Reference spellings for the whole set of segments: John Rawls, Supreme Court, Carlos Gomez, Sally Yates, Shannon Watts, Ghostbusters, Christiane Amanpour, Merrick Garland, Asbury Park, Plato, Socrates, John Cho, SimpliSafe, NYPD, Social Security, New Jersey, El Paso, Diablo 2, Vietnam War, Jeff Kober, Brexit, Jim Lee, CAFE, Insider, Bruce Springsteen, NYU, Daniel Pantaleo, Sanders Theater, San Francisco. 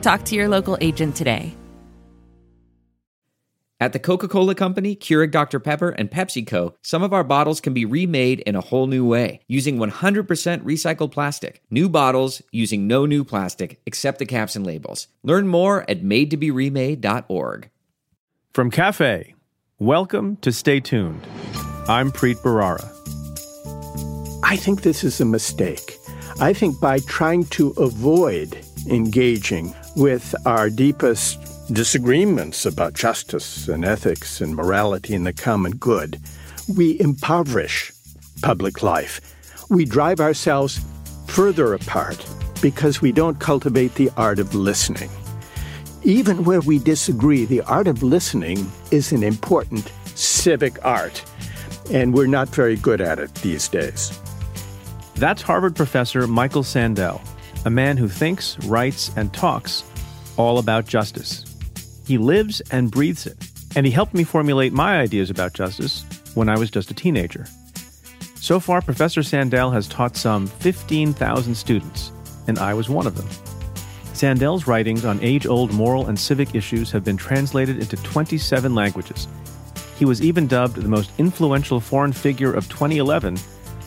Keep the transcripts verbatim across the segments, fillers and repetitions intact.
Talk to your local agent today. At the Coca-Cola Company, Keurig Doctor Pepper, and PepsiCo, some of our bottles can be remade in a whole new way using one hundred percent recycled plastic. New bottles using no new plastic except the caps and labels. Learn more at made to be remade dot org. From CAFE, welcome to Stay Tuned. I'm Preet Bharara. I think this is a mistake. I think by trying to avoid engaging with our deepest disagreements about justice and ethics and morality and the common good, we impoverish public life. We drive ourselves further apart because we don't cultivate the art of listening. Even where we disagree, the art of listening is an important civic art, and we're not very good at it these days. That's Harvard professor Michael Sandel, a man who thinks, writes, and talks all about justice. He lives and breathes it, and he helped me formulate my ideas about justice when I was just a teenager. So far, Professor Sandel has taught some fifteen thousand students, and I was one of them. Sandel's writings on age-old moral and civic issues have been translated into twenty-seven languages. He was even dubbed the most influential foreign figure of twenty eleven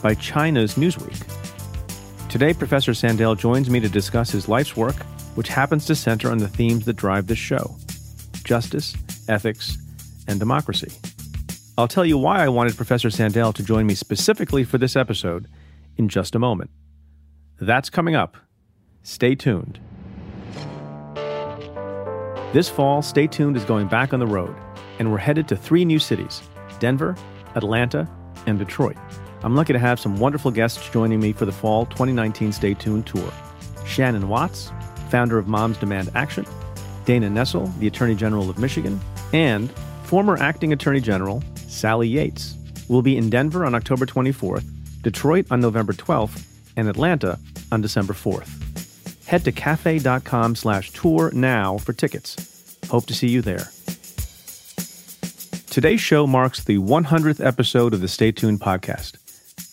by China's Newsweek. Today, Professor Sandel joins me to discuss his life's work, which happens to center on the themes that drive this show: justice, ethics, and democracy. I'll tell you why I wanted Professor Sandel to join me specifically for this episode in just a moment. That's coming up. Stay tuned. This fall, Stay Tuned is going back on the road, and we're headed to three new cities: Denver, Atlanta, and Detroit. I'm lucky to have some wonderful guests joining me for the fall twenty nineteen Stay Tuned tour. Shannon Watts, founder of Moms Demand Action, Dana Nessel, the Attorney General of Michigan, and former acting Attorney General Sally Yates will be in Denver on October twenty-fourth, Detroit on November twelfth, and Atlanta on December fourth. Head to cafe.com slash tour now for tickets. Hope to see you there. Today's show marks the one hundredth episode of the Stay Tuned podcast.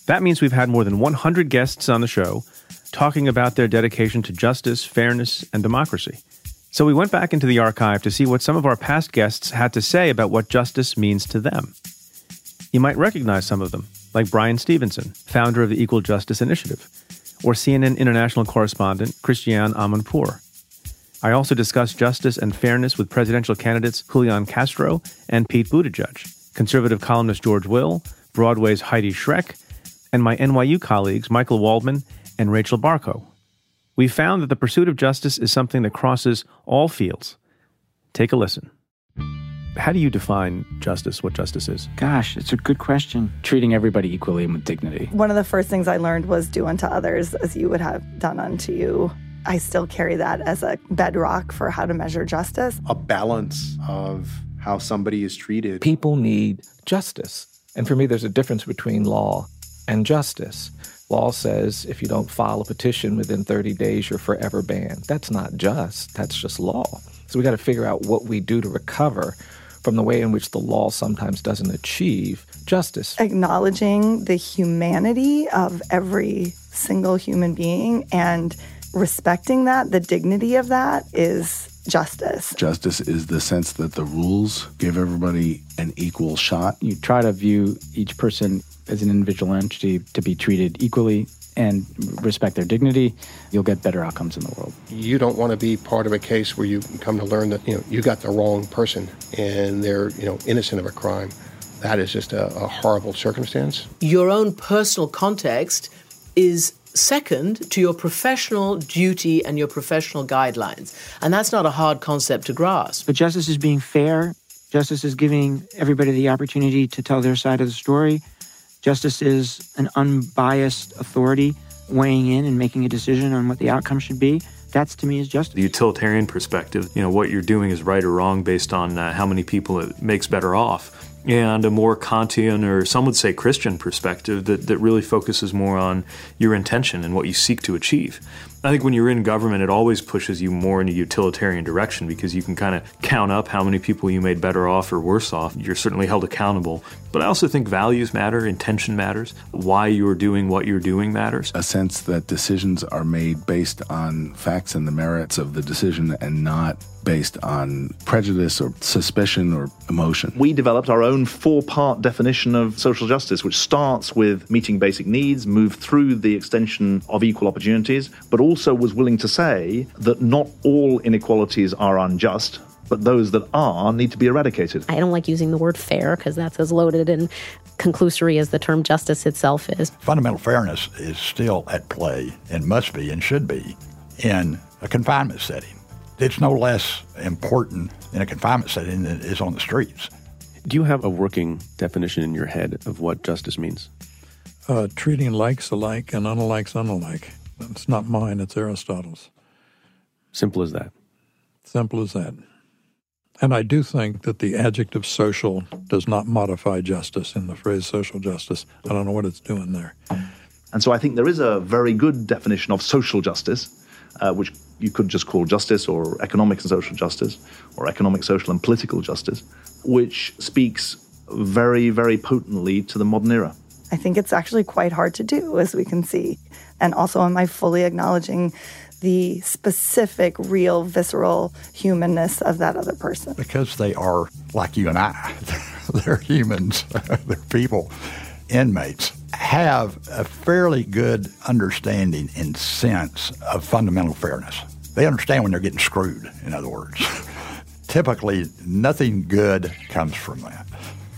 That means we've had more than one hundred guests on the show talking about their dedication to justice, fairness, and democracy. So we went back into the archive to see what some of our past guests had to say about what justice means to them. You might recognize some of them, like Bryan Stevenson, founder of the Equal Justice Initiative, or C N N international correspondent Christiane Amanpour. I also discussed justice and fairness with presidential candidates Julian Castro and Pete Buttigieg, conservative columnist George Will, Broadway's Heidi Schreck, and my N Y U colleagues Michael Waldman and Rachel Barco. We found that the pursuit of justice is something that crosses all fields. Take a listen. How do you define justice, what justice is? Gosh, it's a good question. Treating everybody equally and with dignity. One of the first things I learned was do unto others as you would have done unto you. I still carry that as a bedrock for how to measure justice. A balance of how somebody is treated. People need justice. And for me, there's a difference between law and justice. Law says if you don't file a petition within thirty days, you're forever banned. That's not just. That's just law. So we got to figure out what we do to recover from the way in which the law sometimes doesn't achieve justice. Acknowledging the humanity of every single human being and respecting that, the dignity of that, is justice. Justice is the sense that the rules give everybody an equal shot. You try to view each person as an individual entity to be treated equally and respect their dignity. You'll get better outcomes in the world. You don't want to be part of a case where you come to learn that, you know, you got the wrong person and they're, you know, innocent of a crime. That is just a, a horrible circumstance. Your own personal context is second to your professional duty and your professional guidelines. And that's not a hard concept to grasp. But justice is being fair. Justice is giving everybody the opportunity to tell their side of the story. Justice is an unbiased authority weighing in and making a decision on what the outcome should be. That's, to me, is justice. The utilitarian perspective, you know, what you're doing is right or wrong based on uh, how many people it makes better off. And a more Kantian, or some would say Christian, perspective that, that really focuses more on your intention and what you seek to achieve. I think when you're in government, it always pushes you more in a utilitarian direction because you can kind of count up how many people you made better off or worse off. You're certainly held accountable. But I also think values matter, intention matters, why you're doing what you're doing matters. A sense that decisions are made based on facts and the merits of the decision and not based on prejudice or suspicion or emotion. We developed our own four-part definition of social justice, which starts with meeting basic needs, move through the extension of equal opportunities, but also also was willing to say that not all inequalities are unjust, but those that are need to be eradicated. I don't like using the word fair because that's as loaded and conclusory as the term justice itself is. Fundamental fairness is still at play and must be and should be in a confinement setting. It's no less important in a confinement setting than it is on the streets. Do you have a working definition in your head of what justice means? Uh, treating likes alike and unlikes unalike. It's not mine, it's Aristotle's. Simple as that. Simple as that. And I do think that the adjective social does not modify justice in the phrase social justice. I don't know what it's doing there. And so I think there is a very good definition of social justice, uh, which you could just call justice or economic and social justice or economic, social, and political justice, which speaks very, very potently to the modern era. I think it's actually quite hard to do, as we can see. And also, am I fully acknowledging the specific, real, visceral humanness of that other person? Because they are like you and I. They're humans. They're people. Inmates have a fairly good understanding and sense of fundamental fairness. They understand when they're getting screwed, in other words. Typically, nothing good comes from that.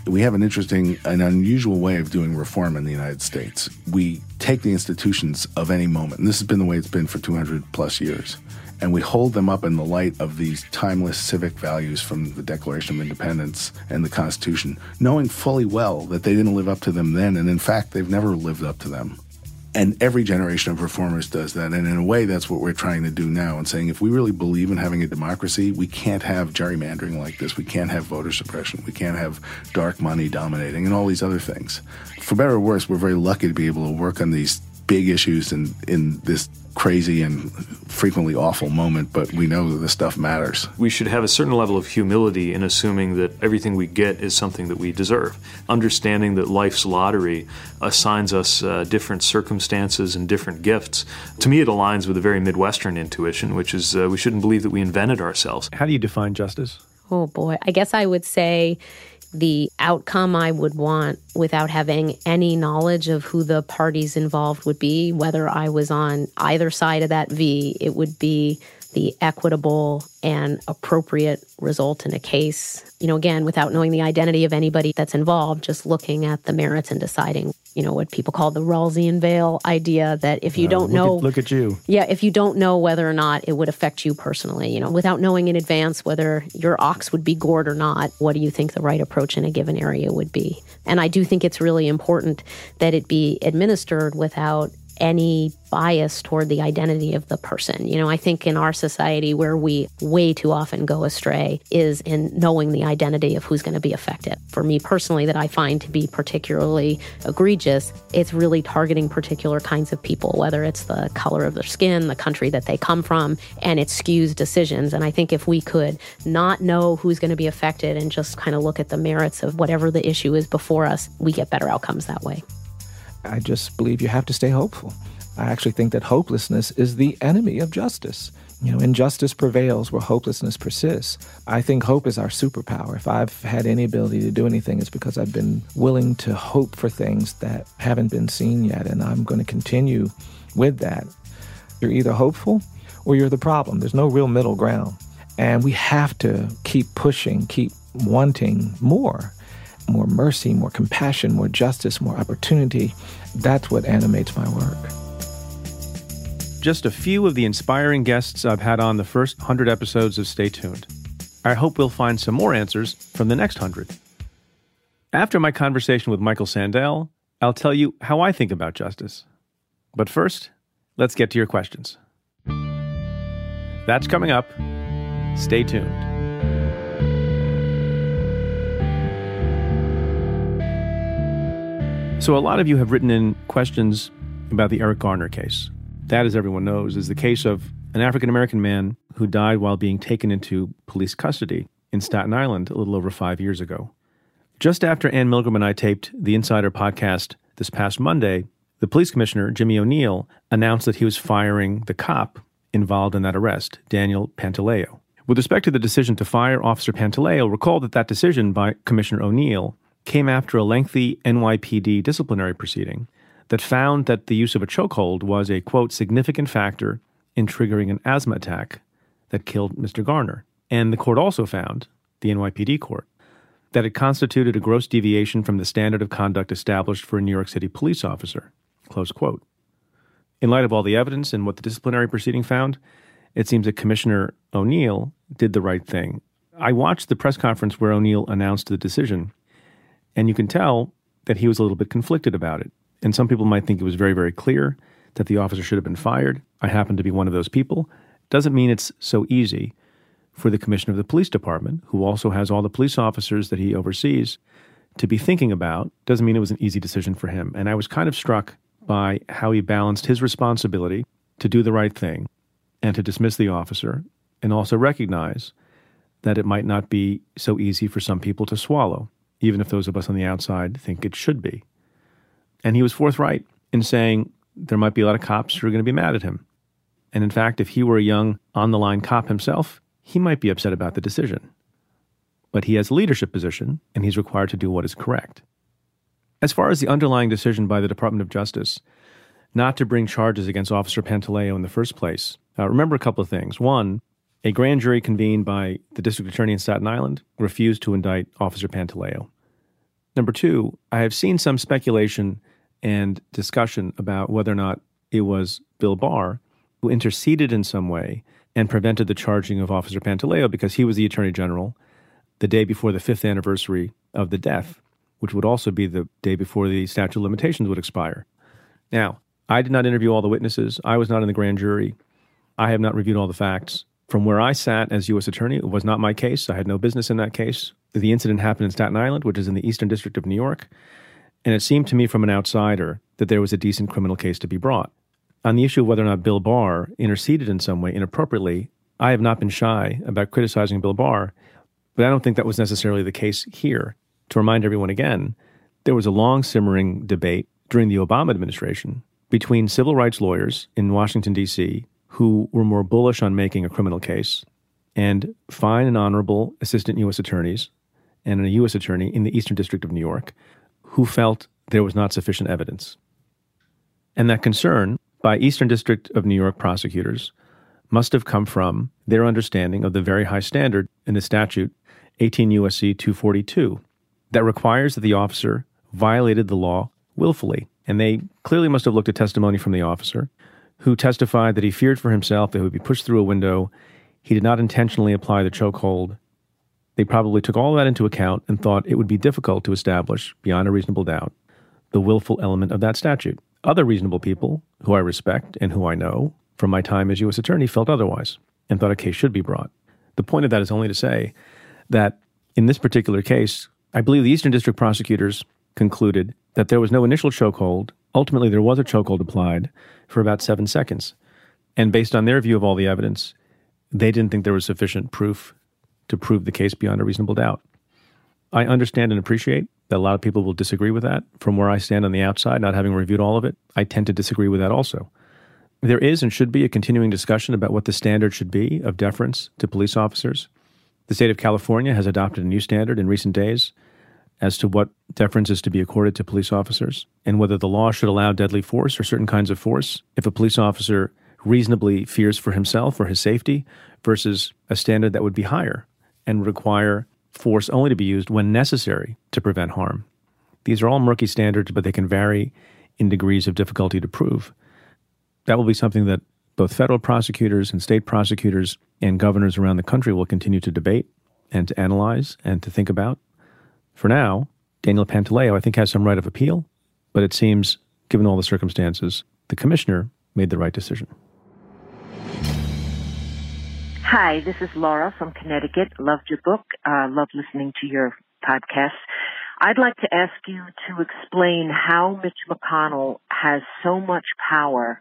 We have an interesting and unusual way of doing reform in the United States. We take the institutions of any moment, and this has been the way it's been for two hundred plus years, and we hold them up in the light of these timeless civic values from the Declaration of Independence and the Constitution, knowing fully well that they didn't live up to them then, and in fact, they've never lived up to them. And every generation of reformers does that. And in a way, that's what we're trying to do now and saying, if we really believe in having a democracy, we can't have gerrymandering like this. We can't have voter suppression. We can't have dark money dominating and all these other things. For better or worse, we're very lucky to be able to work on these big issues in, in this crazy and frequently awful moment, but we know that this stuff matters. We should have a certain level of humility in assuming that everything we get is something that we deserve. Understanding that life's lottery assigns us uh, different circumstances and different gifts. To me, it aligns with a very Midwestern intuition, which is uh, we shouldn't believe that we invented ourselves. How do you define justice? Oh, boy. I guess I would say the outcome I would want without having any knowledge of who the parties involved would be, whether I was on either side of that V, it would be the equitable and appropriate result in a case. You know, again, without knowing the identity of anybody that's involved, just looking at the merits and deciding, you know, what people call the Rawlsian veil idea that if you uh, don't look know... At, look at you. Yeah, if you don't know whether or not it would affect you personally, you know, without knowing in advance whether your ox would be gored or not, what do you think the right approach in a given area would be? And I do think it's really important that it be administered without any bias toward the identity of the person. You know, I think in our society where we way too often go astray is in knowing the identity of who's going to be affected. For me personally, that I find to be particularly egregious, it's really targeting particular kinds of people, whether it's the color of their skin, the country that they come from, and it skews decisions. And I think if we could not know who's going to be affected and just kind of look at the merits of whatever the issue is before us, we get better outcomes that way. I just believe you have to stay hopeful. I actually think that hopelessness is the enemy of justice. You know, injustice prevails where hopelessness persists. I think hope is our superpower. If I've had any ability to do anything, it's because I've been willing to hope for things that haven't been seen yet, and I'm going to continue with that. You're either hopeful or you're the problem. There's no real middle ground. And we have to keep pushing, keep wanting more. More mercy, more compassion, more justice, more opportunity. That's what animates my work. Just a few of the inspiring guests I've had on the first one hundred episodes of Stay Tuned. I hope we'll find some more answers from the next one hundred. After my conversation with Michael Sandel, I'll tell you how I think about justice. But first, let's get to your questions. That's coming up. Stay tuned. So a lot of you have written in questions about the Eric Garner case. That, as everyone knows, is the case of an African-American man who died while being taken into police custody in Staten Island a little over five years ago. Just after Ann Milgram and I taped the Insider podcast this past Monday, the police commissioner, Jimmy O'Neill, announced that he was firing the cop involved in that arrest, Daniel Pantaleo. With respect to the decision to fire Officer Pantaleo, recall that that decision by Commissioner O'Neill came after a lengthy N Y P D disciplinary proceeding that found that the use of a chokehold was a, quote, significant factor in triggering an asthma attack that killed Mister Garner. And the court also found, the N Y P D court, that it constituted a gross deviation from the standard of conduct established for a New York City police officer, close quote. In light of all the evidence and what the disciplinary proceeding found, it seems that Commissioner O'Neill did the right thing. I watched the press conference where O'Neill announced the decision, and you can tell that he was a little bit conflicted about it. And some people might think it was very, very clear that the officer should have been fired. I happen to be one of those people. Doesn't mean it's so easy for the commissioner of the police department, who also has all the police officers that he oversees, to be thinking about. Doesn't mean it was an easy decision for him. And I was kind of struck by how he balanced his responsibility to do the right thing and to dismiss the officer, and also recognize that it might not be so easy for some people to swallow, even if those of us on the outside think it should be. And he was forthright in saying there might be a lot of cops who are going to be mad at him. And in fact, if he were a young, on-the-line cop himself, he might be upset about the decision. But he has a leadership position, and he's required to do what is correct. As far as the underlying decision by the Department of Justice not to bring charges against Officer Pantaleo in the first place, uh, remember a couple of things. One, a grand jury convened by the district attorney in Staten Island refused to indict Officer Pantaleo. Number two, I have seen some speculation and discussion about whether or not it was Bill Barr who interceded in some way and prevented the charging of Officer Pantaleo, because he was the Attorney General the day before the fifth anniversary of the death, which would also be the day before the statute of limitations would expire. Now, I did not interview all the witnesses. I was not in the grand jury. I have not reviewed all the facts. From where I sat as U S Attorney, it was not my case. I had no business in that case. The incident happened in Staten Island, which is in the Eastern District of New York, and it seemed to me from an outsider that there was a decent criminal case to be brought. On the issue of whether or not Bill Barr interceded in some way inappropriately, I have not been shy about criticizing Bill Barr, but I don't think that was necessarily the case here. To remind everyone again, there was a long simmering debate during the Obama administration between civil rights lawyers in Washington, D C, who were more bullish on making a criminal case, and fine and honorable assistant U S attorneys and a U S attorney in the Eastern District of New York who felt there was not sufficient evidence. And that concern by Eastern District of New York prosecutors must have come from their understanding of the very high standard in the statute eighteen U S C two forty-two that requires that the officer violated the law willfully. And they clearly must have looked at testimony from the officer, who testified that he feared for himself that he would be pushed through a window. He did not intentionally apply the chokehold. They probably took all that into account and thought it would be difficult to establish, beyond a reasonable doubt, the willful element of that statute. Other reasonable people, who I respect and who I know from my time as U S attorney, felt otherwise and thought a case should be brought. The point of that is only to say that in this particular case, I believe the Eastern District prosecutors concluded that there was no initial chokehold. Ultimately, there was a chokehold applied for about seven seconds. And based on their view of all the evidence, they didn't think there was sufficient proof to prove the case beyond a reasonable doubt. I understand and appreciate that a lot of people will disagree with that. From where I stand on the outside, not having reviewed all of it, I tend to disagree with that also. There is and should be a continuing discussion about what the standard should be of deference to police officers. The state of California has adopted a new standard in recent days as to what deference is to be accorded to police officers, and whether the law should allow deadly force or certain kinds of force if a police officer reasonably fears for himself or his safety, versus a standard that would be higher and require force only to be used when necessary to prevent harm. These are all murky standards, but they can vary in degrees of difficulty to prove. That will be something that both federal prosecutors and state prosecutors and governors around the country will continue to debate and to analyze and to think about. For now, Daniel Pantaleo, I think, has some right of appeal, but it seems, given all the circumstances, the commissioner made the right decision. Hi, this is Laura from Connecticut. Loved your book. Uh, loved listening to your podcast. I'd like to ask you to explain how Mitch McConnell has so much power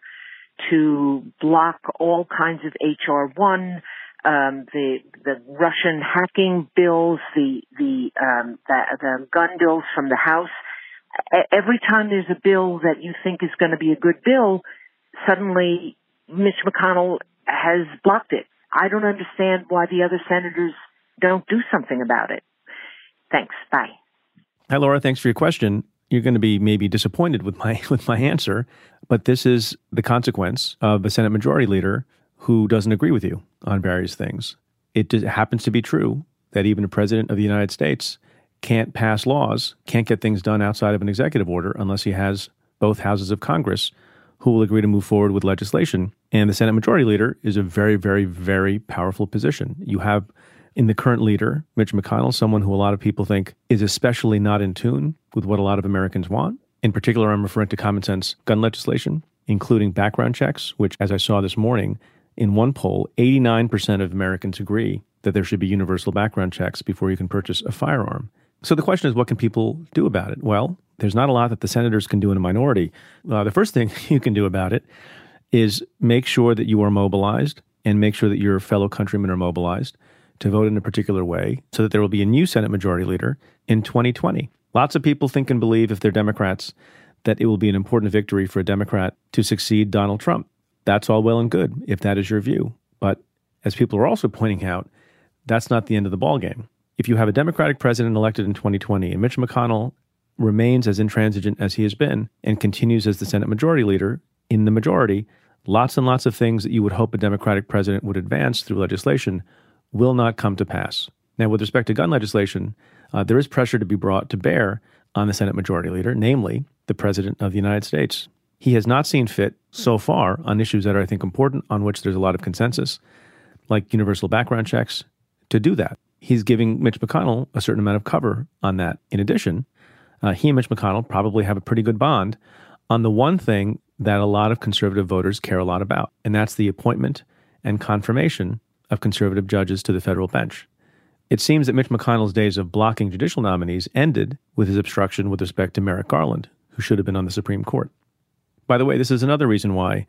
to block all kinds of H R one, um, the the Russian hacking bills, the the, um, the the gun bills from the House. Every time there's a bill that you think is going to be a good bill, suddenly Mitch McConnell has blocked it. I don't understand why the other senators don't do something about it. Thanks. Bye. Hi, Laura. Thanks for your question. You're going to be maybe disappointed with my with my answer, but this is the consequence of a Senate Majority Leader who doesn't agree with you on various things. It happens to be true that even a president of the United States can't pass laws, can't get things done outside of an executive order unless he has both houses of Congress who will agree to move forward with legislation. And the Senate Majority Leader is a very, very, very powerful position. You have in the current leader, Mitch McConnell, someone who a lot of people think is especially not in tune with what a lot of Americans want. In particular, I'm referring to common sense gun legislation, including background checks, which, as I saw this morning, in one poll, eighty-nine percent of Americans agree that there should be universal background checks before you can purchase a firearm. So the question is, what can people do about it? Well, there's not a lot that the senators can do in a minority. Uh, the first thing you can do about it is make sure that you are mobilized and make sure that your fellow countrymen are mobilized to vote in a particular way so that there will be a new Senate Majority Leader in twenty twenty. Lots of people think and believe, if they're Democrats, that it will be an important victory for a Democrat to succeed Donald Trump. That's all well and good, if that is your view. But as people are also pointing out, that's not the end of the ballgame. If you have a Democratic president elected in twenty twenty and Mitch McConnell remains as intransigent as he has been and continues as the Senate Majority Leader in the majority, lots and lots of things that you would hope a Democratic president would advance through legislation will not come to pass. Now, with respect to gun legislation, uh, there is pressure to be brought to bear on the Senate Majority Leader, namely the President of the United States. He has not seen fit so far on issues that are, I think, important, on which there's a lot of consensus, like universal background checks, to do that. He's giving Mitch McConnell a certain amount of cover on that. In addition, Uh, he and Mitch McConnell probably have a pretty good bond on the one thing that a lot of conservative voters care a lot about, and that's the appointment and confirmation of conservative judges to the federal bench. It seems that Mitch McConnell's days of blocking judicial nominees ended with his obstruction with respect to Merrick Garland, who should have been on the Supreme Court. By the way, this is another reason why,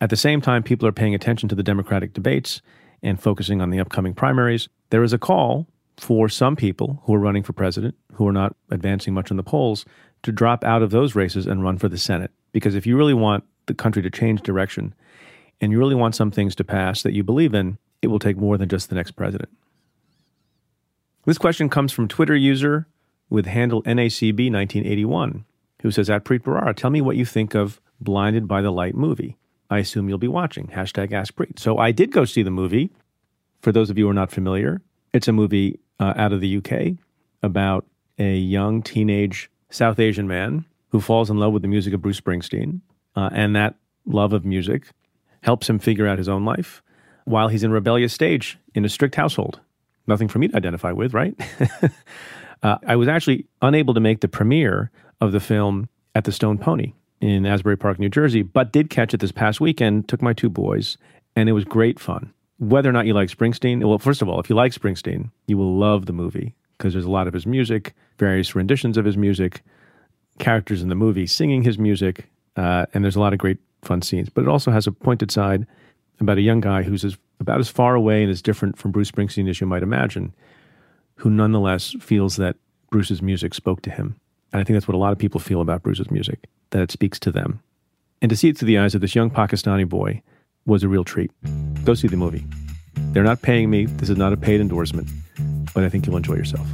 at the same time people are paying attention to the Democratic debates and focusing on the upcoming primaries, there is a call for some people who are running for president, who are not advancing much in the polls, to drop out of those races and run for the Senate. Because if you really want the country to change direction and you really want some things to pass that you believe in, it will take more than just the next president. This question comes from Twitter user with handle N A C B nineteen eighty-one, who says, at Preet Bharara, tell me what you think of Blinded by the Light movie. I assume you'll be watching. Hashtag Ask Preet. So I did go see the movie. For those of you who are not familiar, it's a movie Uh, out of the U K about a young teenage South Asian man who falls in love with the music of Bruce Springsteen. Uh, and that love of music helps him figure out his own life while he's in a rebellious stage in a strict household. Nothing for me to identify with, right? uh, I was actually unable to make the premiere of the film at the Stone Pony in Asbury Park, New Jersey, but did catch it this past weekend, took my two boys, and it was great fun. Whether or not you like Springsteen, well, first of all, if you like Springsteen, you will love the movie because there's a lot of his music, various renditions of his music, characters in the movie singing his music, uh, and there's a lot of great fun scenes. But it also has a pointed side about a young guy who's as, about as far away and as different from Bruce Springsteen as you might imagine, who nonetheless feels that Bruce's music spoke to him. And I think that's what a lot of people feel about Bruce's music, that it speaks to them. And to see it through the eyes of this young Pakistani boy was a real treat. Go see the movie. They're not paying me. This is not a paid endorsement, but I think you'll enjoy yourself.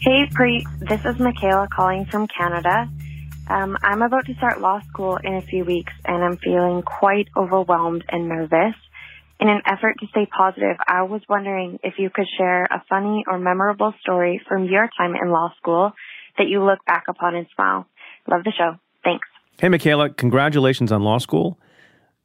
Hey, Preet. This is Michaela calling from Canada. Um, I'm about to start law school in a few weeks, and I'm feeling quite overwhelmed and nervous. In an effort to stay positive, I was wondering if you could share a funny or memorable story from your time in law school that you look back upon and smile. Love the show. Thanks. Hey, Michaela. Congratulations on law school.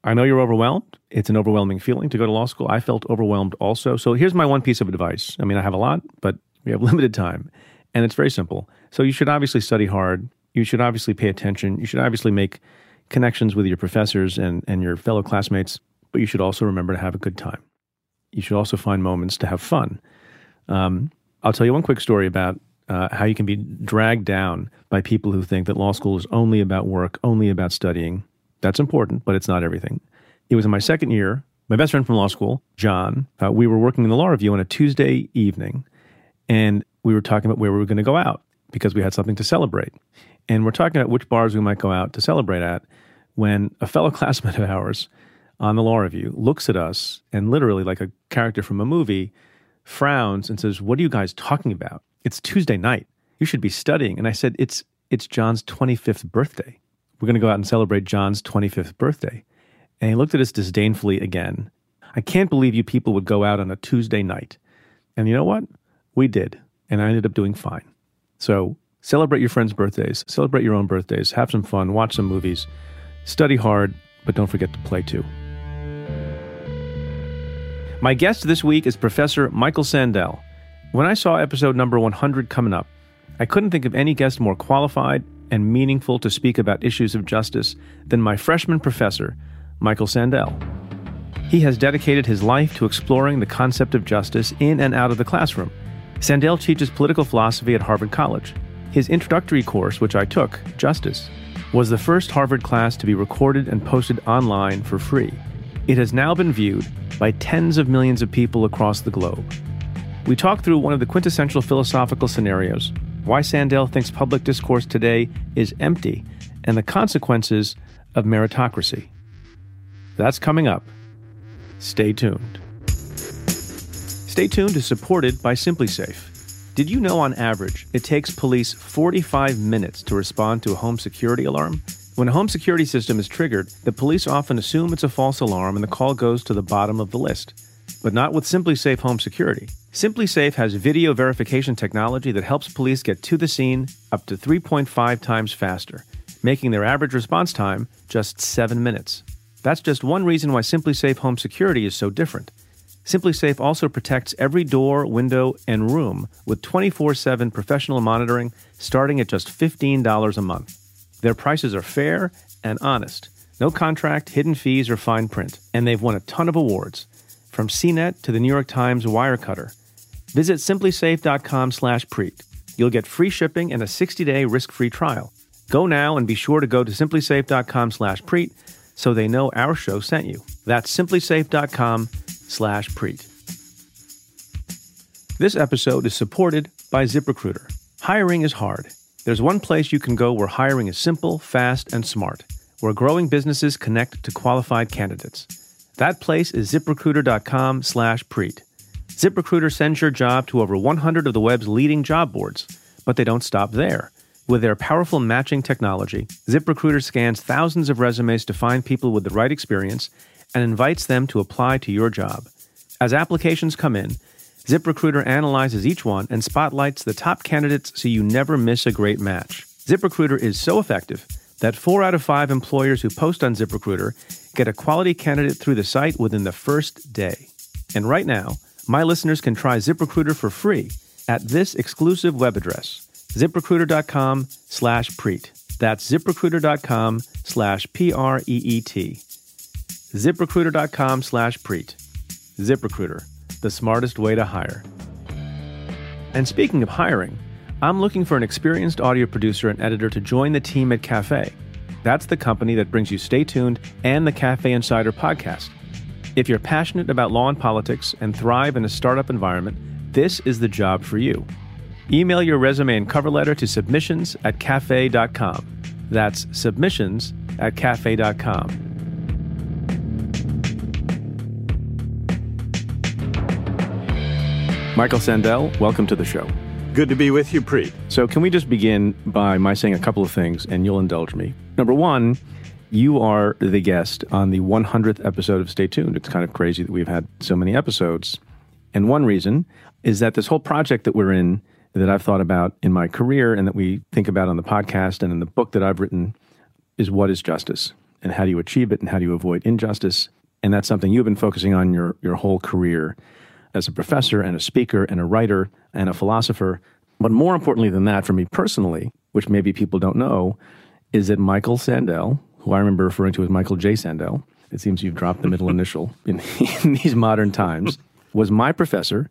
I know you're overwhelmed. It's an overwhelming feeling to go to law school. I felt overwhelmed also. So here's my one piece of advice. I mean, I have a lot, but we have limited time. And it's very simple. So you should obviously study hard. You should obviously pay attention. You should obviously make connections with your professors and, and your fellow classmates. But you should also remember to have a good time. you should also find moments to have fun. Um, I'll tell you one quick story about uh, how you can be dragged down by people who think that law school is only about work, only about studying. That's important, but it's not everything. It was in my second year. My best friend from law school, John, uh, we were working in the law review on a Tuesday evening, and we were talking about where we were going to go out because we had something to celebrate. And we're talking about which bars we might go out to celebrate at when a fellow classmate of ours on the law review looks at us and literally, like a character from a movie, frowns and says, "What are you guys talking about? It's Tuesday night. You should be studying." And I said, it's it's John's twenty-fifth birthday. We're going to go out and celebrate John's twenty-fifth birthday. And he looked at us disdainfully again. "I can't believe you people would go out on a Tuesday night." And you know what? We did. And I ended up doing fine. So celebrate your friends' birthdays. Celebrate your own birthdays. Have some fun. Watch some movies. Study hard, but don't forget to play too. My guest this week is Professor Michael Sandel. When I saw episode number one hundred coming up, I couldn't think of any guest more qualified and meaningful to speak about issues of justice than my freshman professor, Michael Sandel. He has dedicated his life to exploring the concept of justice in and out of the classroom. Sandel teaches political philosophy at Harvard College. His introductory course, which I took, Justice, was the first Harvard class to be recorded and posted online for free. It has now been viewed by tens of millions of people across the globe. We talk through one of the quintessential philosophical scenarios, why Sandel thinks public discourse today is empty, and the consequences of meritocracy. That's coming up. Stay tuned. Stay Tuned is supported by SimpliSafe. Did you know on average it takes police forty-five minutes to respond to a home security alarm? When a home security system is triggered, the police often assume it's a false alarm and the call goes to the bottom of the list. But not with SimpliSafe Home Security. SimpliSafe has video verification technology that helps police get to the scene up to three point five times faster, making their average response time just seven minutes. That's just one reason why SimpliSafe Home Security is so different. SimpliSafe also protects every door, window, and room with twenty-four seven professional monitoring starting at just fifteen dollars a month. Their prices are fair and honest. No contract, hidden fees, or fine print. And they've won a ton of awards, from C net to the New York Times Wirecutter. Visit simplisafe dot com slash Preet. You'll get free shipping and a sixty-day risk-free trial. Go now and be sure to go to simplisafe dot com slash Preet so they know our show sent you. That's simplisafe dot com slash Preet. This episode is supported by ZipRecruiter. Hiring is hard. There's one place you can go where hiring is simple, fast, and smart, where growing businesses connect to qualified candidates. That place is zip recruiter dot com slash Preet. ZipRecruiter sends your job to over one hundred of the web's leading job boards, but they don't stop there. With their powerful matching technology, ZipRecruiter scans thousands of resumes to find people with the right experience and invites them to apply to your job. As applications come in, ZipRecruiter analyzes each one and spotlights the top candidates so you never miss a great match. ZipRecruiter is so effective that four out of five employers who post on ZipRecruiter get a quality candidate through the site within the first day. And right now, my listeners can try ZipRecruiter for free at this exclusive web address, zip recruiter dot com slash Preet. That's zip recruiter dot com slash P R E E T. zip recruiter dot com slash Preet. ZipRecruiter, the smartest way to hire. And speaking of hiring, I'm looking for an experienced audio producer and editor to join the team at CAFE. That's the company that brings you Stay Tuned and the CAFE Insider podcast. If you're passionate about law and politics and thrive in a startup environment, this is the job for you. Email your resume and cover letter to submissions at cafe dot com. That's submissions at cafe dot com. Michael Sandel, welcome to the show. Good to be with you, Preet. So can we just begin by my saying a couple of things, and you'll indulge me. Number one, you are the guest on the one hundredth episode of Stay Tuned. It's kind of crazy that we've had so many episodes. And one reason is that this whole project that we're in, that I've thought about in my career and that we think about on the podcast and in the book that I've written, is what is justice and how do you achieve it and how do you avoid injustice? And that's something you've been focusing on your, your whole career as a professor and a speaker and a writer and a philosopher. But more importantly than that, for me personally, which maybe people don't know, is that Michael Sandel, who I remember referring to as Michael J. Sandel, it seems you've dropped the middle initial in, in these modern times, was my professor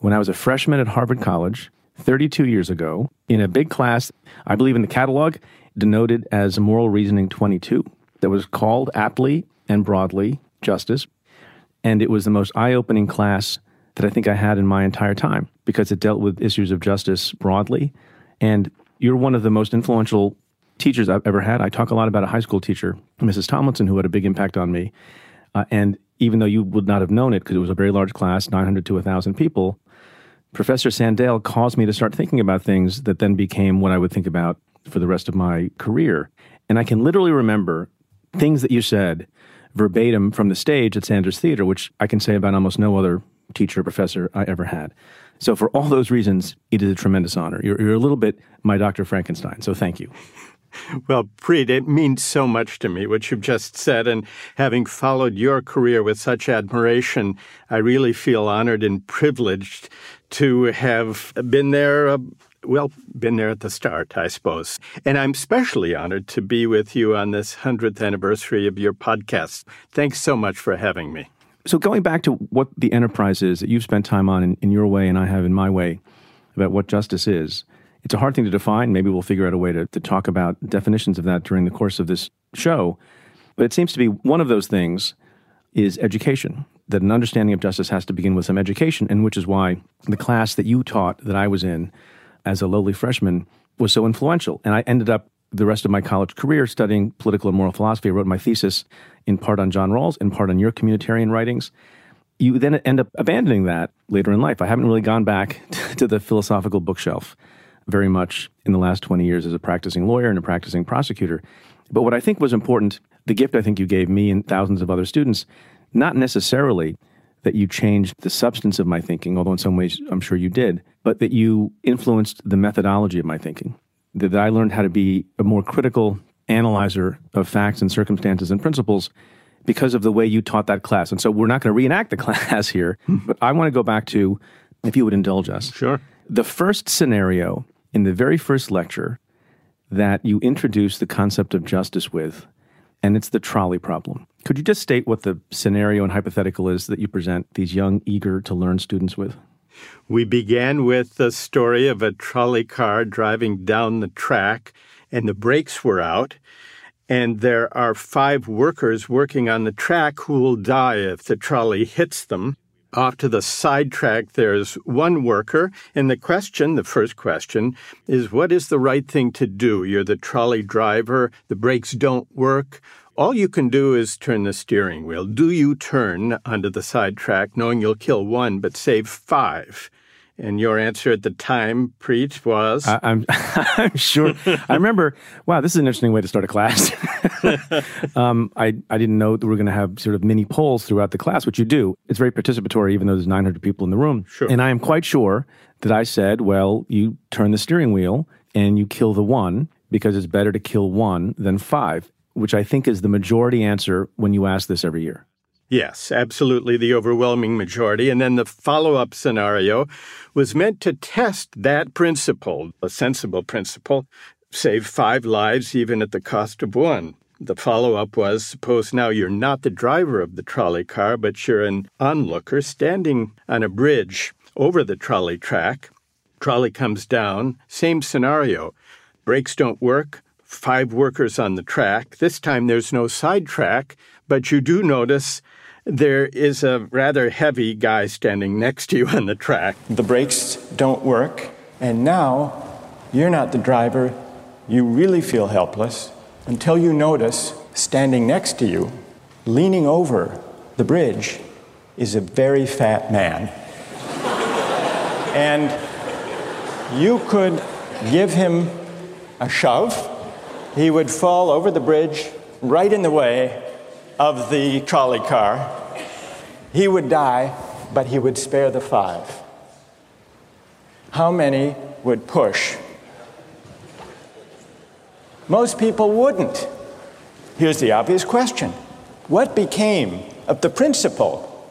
when I was a freshman at Harvard College thirty-two years ago in a big class, I believe in the catalog, denoted as Moral Reasoning twenty-two, that was called aptly and broadly Justice. And it was the most eye-opening class that I think I had in my entire time because it dealt with issues of justice broadly. And you're one of the most influential teachers I've ever had. I talk a lot about a high school teacher, Missus Tomlinson, who had a big impact on me. Uh, and even though you would not have known it because it was a very large class, nine hundred to one thousand people, Professor Sandel caused me to start thinking about things that then became what I would think about for the rest of my career. And I can literally remember things that you said verbatim from the stage at Sanders Theater, which I can say about almost no other teacher or professor I ever had. So for all those reasons, it is a tremendous honor. You're, you're a little bit my Doctor Frankenstein, so thank you. Well, Preet, it means so much to me, what you've just said, and having followed your career with such admiration, I really feel honored and privileged to have been there, uh, well, been there at the start, I suppose. And I'm especially honored to be with you on this one hundredth anniversary of your podcast. Thanks so much for having me. So going back to what the enterprise is that you've spent time on in, in your way and I have in my way about what justice is, it's a hard thing to define. Maybe we'll figure out a way to, to talk about definitions of that during the course of this show. But it seems to be one of those things is education, that an understanding of justice has to begin with some education, and which is why the class that you taught that I was in as a lowly freshman was so influential. And I ended up the rest of my college career studying political and moral philosophy. I wrote my thesis in part on John Rawls, in part on your communitarian writings. You then end up abandoning that later in life. I haven't really gone back to the philosophical bookshelf very much in the last twenty years as a practicing lawyer and a practicing prosecutor. But what I think was important, the gift I think you gave me and thousands of other students, not necessarily that you changed the substance of my thinking, although in some ways I'm sure you did, but that you influenced the methodology of my thinking, that I learned how to be a more critical analyzer of facts and circumstances and principles because of the way you taught that class. And so we're not going to reenact the class here, but I want to go back to, if you would indulge us. Sure. The first scenario in the very first lecture that you introduced the concept of justice with, and it's the trolley problem. Could you just state what the scenario and hypothetical is that you present these young, eager-to-learn students with? We began with the story of a trolley car driving down the track, and the brakes were out, and there are five workers working on the track who will die if the trolley hits them. Off to the sidetrack, there's one worker, and the question, the first question, is what is the right thing to do? You're the trolley driver, the brakes don't work. All you can do is turn the steering wheel. Do you turn onto the sidetrack, knowing you'll kill one but save five? And your answer at the time, Preet, was? I, I'm, I'm sure. I remember, wow, this is an interesting way to start a class. um, I, I didn't know that we were going to have sort of mini polls throughout the class, which you do. It's very participatory, even though there's nine hundred people in the room. Sure. And I am quite sure that I said, well, you turn the steering wheel and you kill the one because it's better to kill one than five, which I think is the majority answer when you ask this every year. Yes, absolutely, the overwhelming majority. And then the follow-up scenario was meant to test that principle, a sensible principle, save five lives even at the cost of one. The follow-up was, suppose now you're not the driver of the trolley car, but you're an onlooker standing on a bridge over the trolley track. Trolley comes down, same scenario. Brakes don't work, five workers on the track. This time there's no sidetrack, but you do notice there is a rather heavy guy standing next to you on the track. The brakes don't work, and now you're not the driver. You really feel helpless until you notice standing next to you, leaning over the bridge, is a very fat man. And you could give him a shove. He would fall over the bridge right in the way of the trolley car. He would die, but he would spare the five. How many would push? Most people wouldn't. Here's the obvious question. What became of the principle?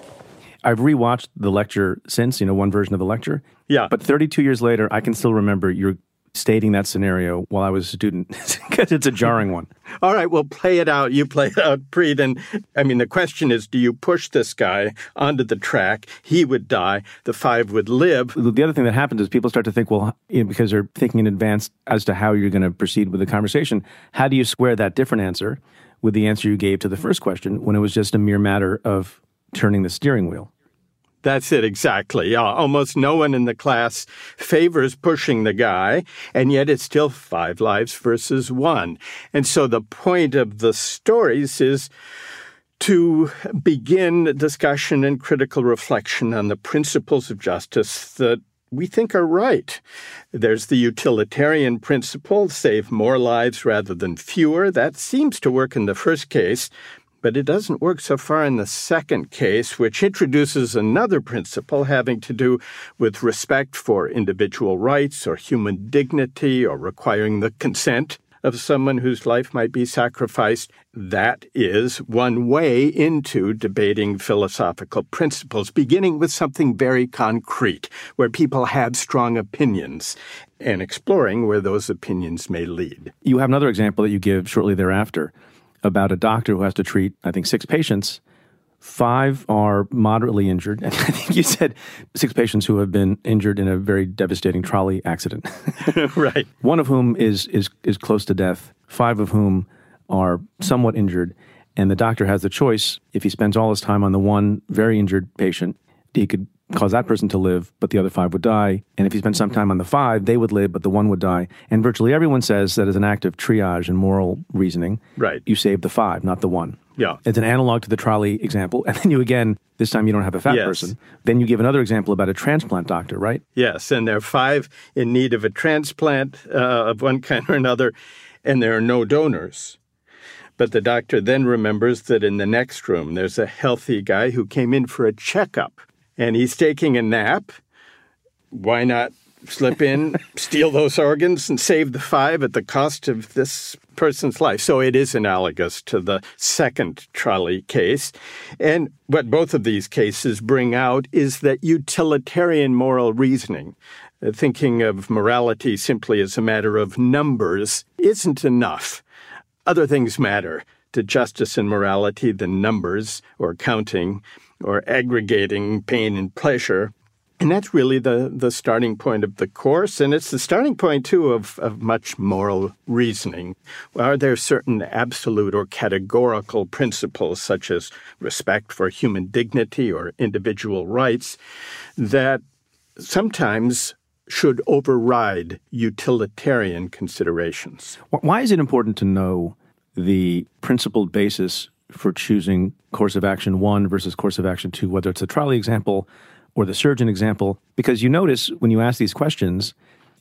I've rewatched the lecture since, you know, one version of the lecture. Yeah. But thirty-two years later, I can still remember your stating that scenario while I was a student, because it's a jarring one. All right, well, play it out. You play it out, Preet. And I mean, the question is, do you push this guy onto the track? He would die. The five would live. The other thing that happens is people start to think, well, you know, because they're thinking in advance as to how you're going to proceed with the conversation, how do you square that different answer with the answer you gave to the first question when it was just a mere matter of turning the steering wheel? That's it, exactly. Uh, almost no one in the class favors pushing the guy, and yet it's still five lives versus one. And so the point of the stories is to begin discussion and critical reflection on the principles of justice that we think are right. There's the utilitarian principle, save more lives rather than fewer. That seems to work in the first case. But it doesn't work so far in the second case, which introduces another principle having to do with respect for individual rights or human dignity or requiring the consent of someone whose life might be sacrificed. That is one way into debating philosophical principles, beginning with something very concrete, where people have strong opinions, and exploring where those opinions may lead. You have another example that you give shortly thereafter, about a doctor who has to treat, I think, six patients. Five are moderately injured. And I think you said six patients who have been injured in a very devastating trolley accident. Right. One of whom is, is, is close to death. Five of whom are somewhat injured. And the doctor has the choice. If he spends all his time on the one very injured patient, he could cause that person to live, but the other five would die. And if he spent some time on the five, they would live, but the one would die. And virtually everyone says that as an act of triage and moral reasoning, right, you save the five, not the one. Yeah. It's an analog to the trolley example. And then you again, this time you don't have a fat yes. person. Then you give another example about a transplant doctor, right? Yes, and there are five in need of a transplant uh, of one kind or another, and there are no donors. But the doctor then remembers that in the next room, there's a healthy guy who came in for a checkup. And he's taking a nap. Why not slip in, steal those organs, and save the five at the cost of this person's life? So it is analogous to the second trolley case. And what both of these cases bring out is that utilitarian moral reasoning, thinking of morality simply as a matter of numbers, isn't enough. Other things matter to justice and morality than numbers or counting or aggregating pain and pleasure. And that's really the, the starting point of the course, and it's the starting point, too, of, of much moral reasoning. Are there certain absolute or categorical principles, such as respect for human dignity or individual rights, that sometimes should override utilitarian considerations? Why is it important to know the principled basis for choosing course of action one versus course of action two, whether it's the trolley example or the surgeon example? Because you notice when you ask these questions,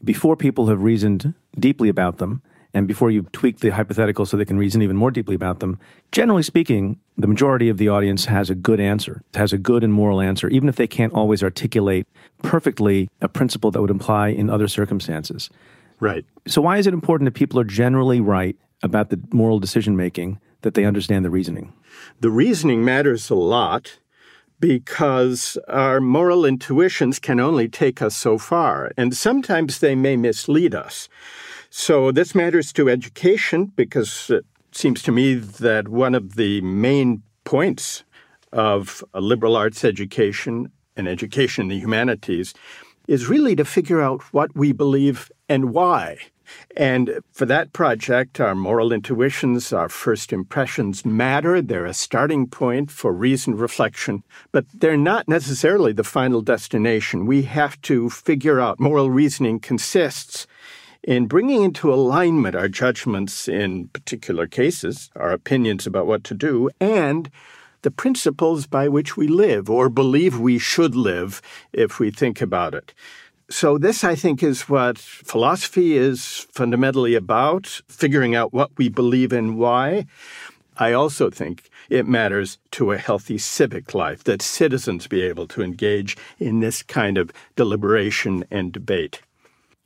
before people have reasoned deeply about them, and before you tweak the hypothetical so they can reason even more deeply about them, generally speaking, the majority of the audience has a good answer, has a good and moral answer, even if they can't always articulate perfectly a principle that would apply in other circumstances. Right. So why is it important that people are generally right about the moral decision-making, that they understand the reasoning? The reasoning matters a lot because our moral intuitions can only take us so far, and sometimes they may mislead us. So this matters to education because it seems to me that one of the main points of a liberal arts education and education in the humanities is really to figure out what we believe and why. And for that project, our moral intuitions, our first impressions matter. They're a starting point for reasoned reflection, but they're not necessarily the final destination. We have to figure out moral reasoning consists in bringing into alignment our judgments in particular cases, our opinions about what to do, and the principles by which we live or believe we should live if we think about it. So this, I think, is what philosophy is fundamentally about, figuring out what we believe and why. I also think it matters to a healthy civic life, that citizens be able to engage in this kind of deliberation and debate.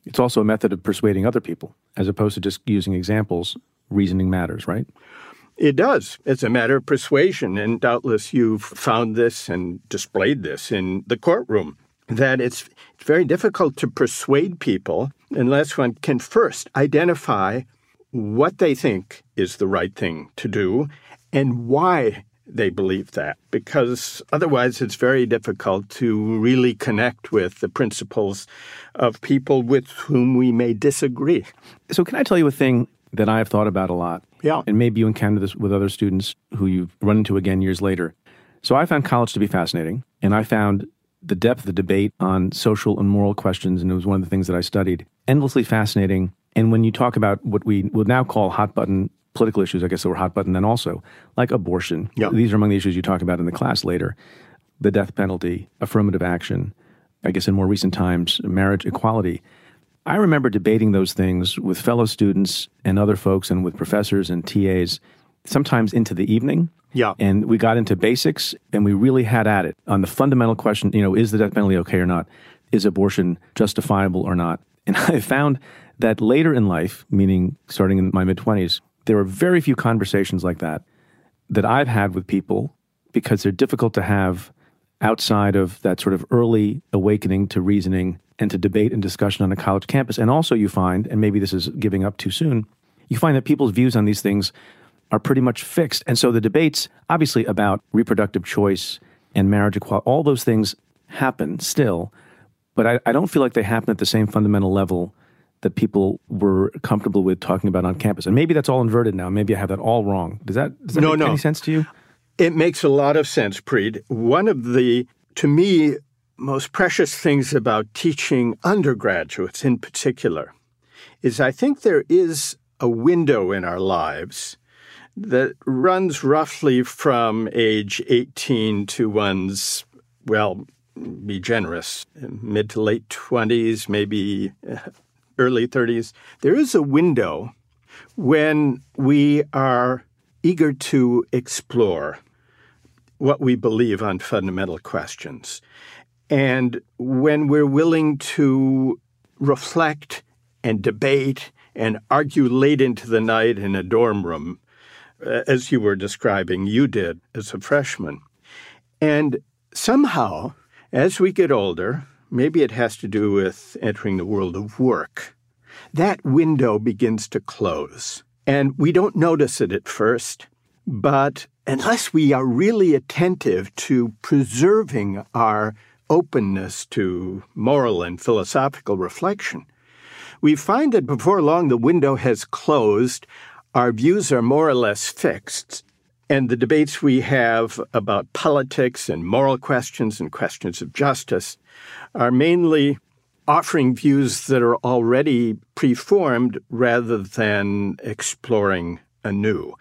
It's also a method of persuading other people, as opposed to just using examples. Reasoning matters, right? It does. It's a matter of persuasion, and doubtless you've found this and displayed this in the courtroom. that it's very difficult to persuade people unless one can first identify what they think is the right thing to do and why they believe that, because otherwise it's very difficult to really connect with the principles of people with whom we may disagree. So can I tell you a thing that I've thought about a lot? Yeah. And maybe you encounter this with other students who you've run into again years later. So I found college to be fascinating, and I found the depth of the debate on social and moral questions, and it was one of the things that I studied, endlessly fascinating. And when you talk about what we would now call hot-button political issues, I guess they were hot-button then also, like abortion. Yep. These are among the issues you talk about in the class later. The death penalty, affirmative action, I guess in more recent times, marriage equality. I remember debating those things with fellow students and other folks and with professors and T As, sometimes into the evening. Yeah. And we got into basics and we really had at it on the fundamental question, you know, is the death penalty okay or not? Is abortion justifiable or not? And I found that later in life, meaning starting in my mid-twenties, there were very few conversations like that that I've had with people because they're difficult to have outside of that sort of early awakening to reasoning and to debate and discussion on a college campus. And also you find, and maybe this is giving up too soon, you find that people's views on these things are pretty much fixed. And so the debates, obviously, about reproductive choice and marriage equality, all those things happen still, but I, I don't feel like they happen at the same fundamental level that people were comfortable with talking about on campus. And maybe that's all inverted now. Maybe I have that all wrong. Does that, does that no, make no. any sense to you? It makes a lot of sense, Preet. One of the, to me, most precious things about teaching undergraduates in particular is I think there is a window in our lives that runs roughly from age eighteen to one's, well, be generous, mid to late twenties, maybe early thirties. There is a window when we are eager to explore what we believe on fundamental questions, and when we're willing to reflect and debate and argue late into the night in a dorm room, as you were describing, you did as a freshman. And somehow, as we get older, maybe it has to do with entering the world of work, that window begins to close. And we don't notice it at first, but unless we are really attentive to preserving our openness to moral and philosophical reflection, we find that before long the window has closed. Our views are more or less fixed, and the debates we have about politics and moral questions and questions of justice are mainly offering views that are already preformed rather than exploring anew.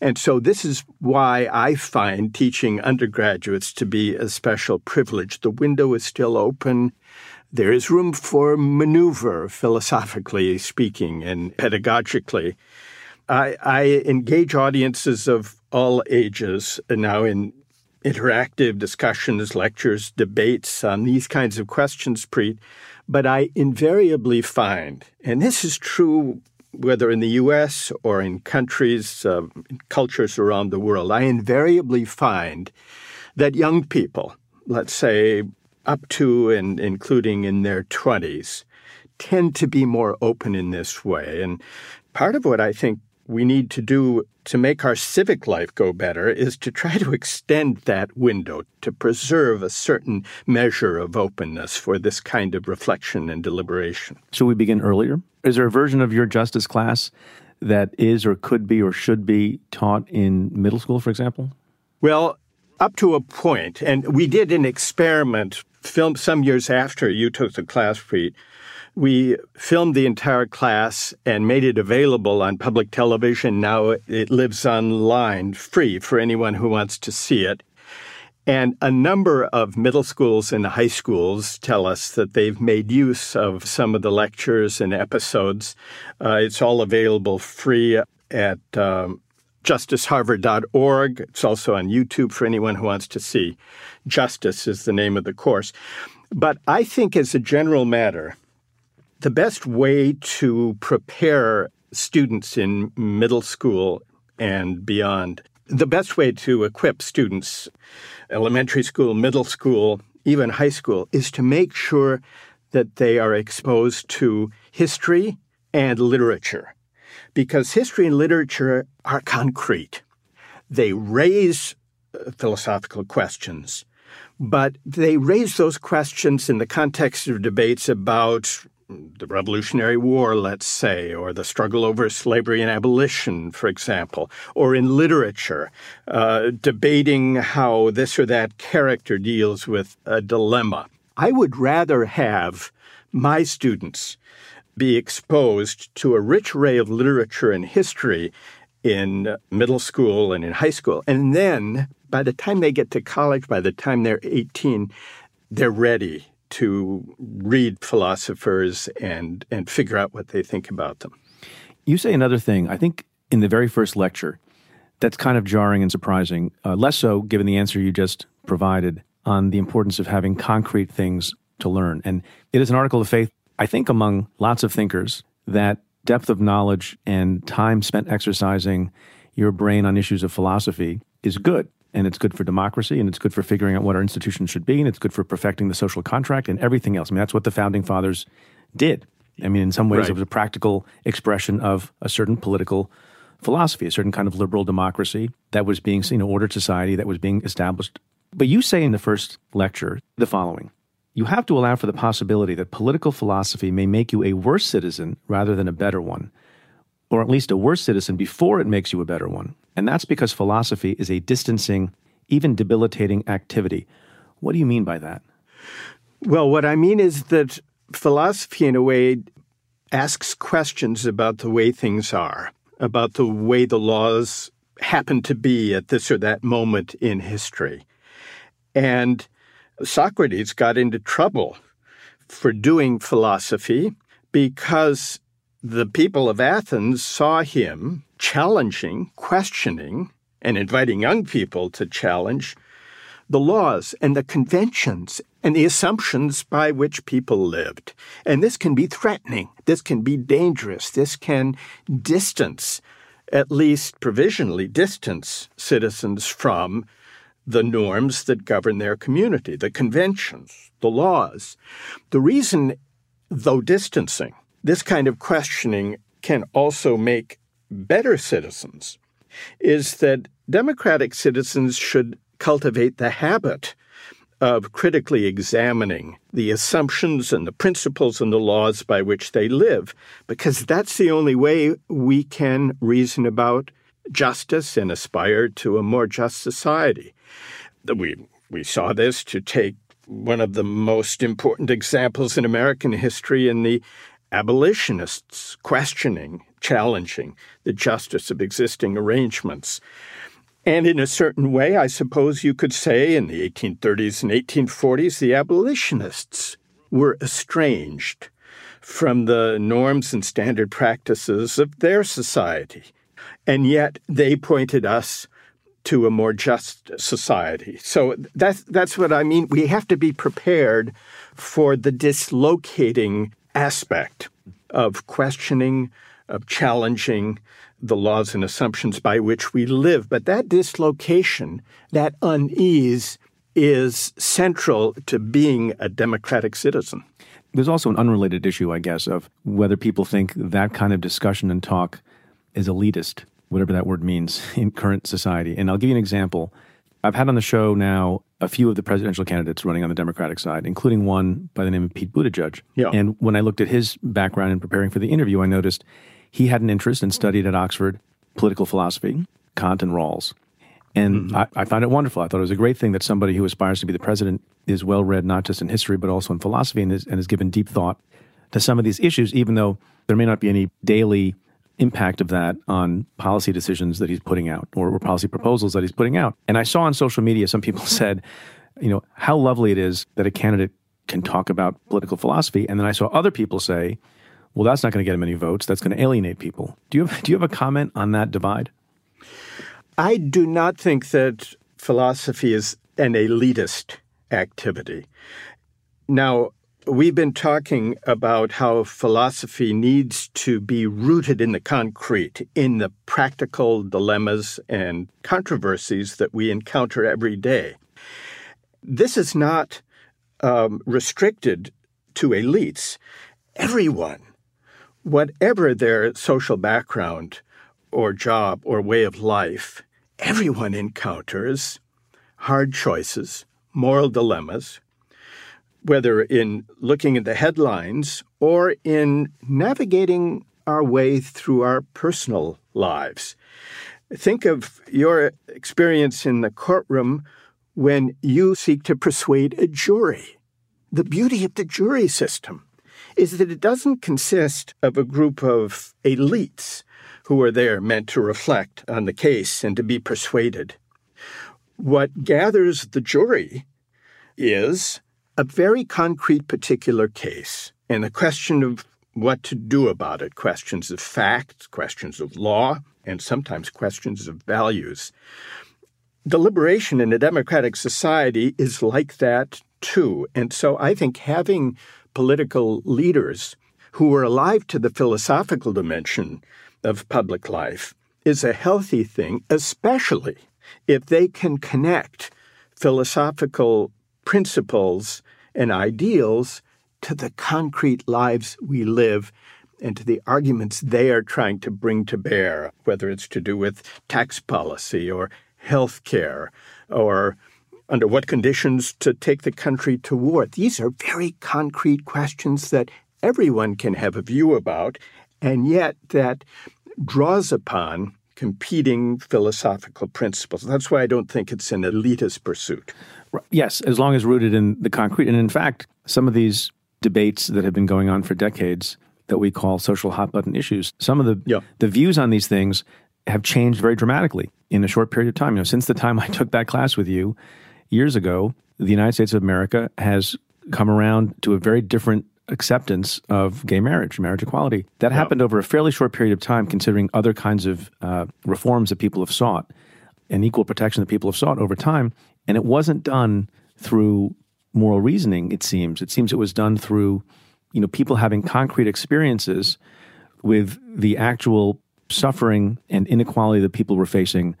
And so this is why I find teaching undergraduates to be a special privilege. The window is still open. There is room for maneuver, philosophically speaking and pedagogically. I, I engage audiences of all ages now in interactive discussions, lectures, debates on these kinds of questions, Preet, but I invariably find, and this is true whether in the U S or in countries, uh, cultures around the world, I invariably find that young people, let's say up to and including in their twenties, tend to be more open in this way. And part of what I think we need to do to make our civic life go better is to try to extend that window, to preserve a certain measure of openness for this kind of reflection and deliberation. Should we begin earlier? Is there a version of your justice class that is or could be or should be taught in middle school, for example? Well, up to a point, and we did an experiment filmed some years after you took the class, Preet. We filmed the entire class and made it available on public television. Now it lives online free for anyone who wants to see it. And a number of middle schools and high schools tell us that they've made use of some of the lectures and episodes. Uh, it's all available free at um, justice harvard dot org. It's also on YouTube for anyone who wants to see. Justice is the name of the course. But I think as a general matter, the best way to prepare students in middle school and beyond, the best way to equip students, elementary school, middle school, even high school, is to make sure that they are exposed to history and literature, because history and literature are concrete. They raise philosophical questions, but they raise those questions in the context of debates about the Revolutionary War, let's say, or the struggle over slavery and abolition, for example, or in literature, uh, debating how this or that character deals with a dilemma. I would rather have my students be exposed to a rich array of literature and history in middle school and in high school. And then by the time they get to college, by the time they're eighteen, they're ready to read philosophers and, and figure out what they think about them. You say another thing, I think in the very first lecture, that's kind of jarring and surprising, uh, less so given the answer you just provided on the importance of having concrete things to learn. And it is an article of faith, I think, among lots of thinkers, that depth of knowledge and time spent exercising your brain on issues of philosophy is good. And it's good for democracy, and it's good for figuring out what our institutions should be, and it's good for perfecting the social contract and everything else. I mean, that's what the founding fathers did. I mean, in some ways, right. It was a practical expression of a certain political philosophy, a certain kind of liberal democracy that was being seen, an ordered society that was being established. But you say in the first lecture the following: you have to allow for the possibility that political philosophy may make you a worse citizen rather than a better one, or at least a worse citizen before it makes you a better one. And that's because philosophy is a distancing, even debilitating activity. What do you mean by that? Well, what I mean is that philosophy, in a way, asks questions about the way things are, about the way the laws happen to be at this or that moment in history. And Socrates got into trouble for doing philosophy because the people of Athens saw him challenging, questioning, and inviting young people to challenge the laws and the conventions and the assumptions by which people lived. And this can be threatening. This can be dangerous. This can distance, at least provisionally distance, citizens from the norms that govern their community, the conventions, the laws. The reason, though distancing, this kind of questioning can also make better citizens, is that democratic citizens should cultivate the habit of critically examining the assumptions and the principles and the laws by which they live, because that's the only way we can reason about justice and aspire to a more just society. We, we saw this, to take one of the most important examples in American history, in the abolitionists questioning, challenging the justice of existing arrangements. And in a certain way, I suppose you could say in the eighteen thirties and eighteen forties, the abolitionists were estranged from the norms and standard practices of their society. And yet they pointed us to a more just society. So that's, that's what I mean. We have to be prepared for the dislocating aspect of questioning, of challenging the laws and assumptions by which we live. But that dislocation, that unease, is central to being a democratic citizen. There's also an unrelated issue, I guess, of whether people think that kind of discussion and talk is elitist, whatever that word means in current society. And I'll give you an example. I've had on the show now a few of the presidential candidates running on the Democratic side, including one by the name of Pete Buttigieg. Yeah. And when I looked at his background in preparing for the interview, I noticed he had an interest and studied at Oxford political philosophy, Kant and Rawls. And mm-hmm. I, I found it wonderful. I thought it was a great thing that somebody who aspires to be the president is well-read, not just in history, but also in philosophy, and is, and has given deep thought to some of these issues, even though there may not be any daily impact of that on policy decisions that he's putting out, or, or policy proposals that he's putting out. And I saw on social media, some people said, you know, how lovely it is that a candidate can talk about political philosophy. And then I saw other people say, well, that's not going to get him any votes. That's going to alienate people. Do you have, do you have a comment on that divide? I do not think that philosophy is an elitist activity. Now, we've been talking about how philosophy needs to be rooted in the concrete, in the practical dilemmas and controversies that we encounter every day. This is not um, restricted to elites. Everyone, whatever their social background or job or way of life, everyone encounters hard choices, moral dilemmas, whether in looking at the headlines or in navigating our way through our personal lives. Think of your experience in the courtroom when you seek to persuade a jury. The beauty of the jury system is that it doesn't consist of a group of elites who are there meant to reflect on the case and to be persuaded. What gathers the jury is a very concrete particular case and the question of what to do about it, questions of fact, questions of law, and sometimes questions of values. Deliberation in a democratic society is like that, too. And so I think having political leaders who are alive to the philosophical dimension of public life is a healthy thing, especially if they can connect philosophical principles and ideals to the concrete lives we live and to the arguments they are trying to bring to bear, whether it's to do with tax policy or health care or under what conditions to take the country to war. These are very concrete questions that everyone can have a view about, and yet that draws upon competing philosophical principles. That's why I don't think it's an elitist pursuit. Yes, as long as rooted in the concrete. And in fact, some of these debates that have been going on for decades that we call social hot button issues, some of the yeah. the views on these things have changed very dramatically in a short period of time. You know, since the time I took that class with you years ago, the United States of America has come around to a very different acceptance of gay marriage, marriage equality. That yeah. happened over a fairly short period of time, considering other kinds of uh, reforms that people have sought and equal protection that people have sought over time. And it wasn't done through moral reasoning, it seems. It seems it was done through, you know, people having concrete experiences with the actual suffering and inequality that people were facing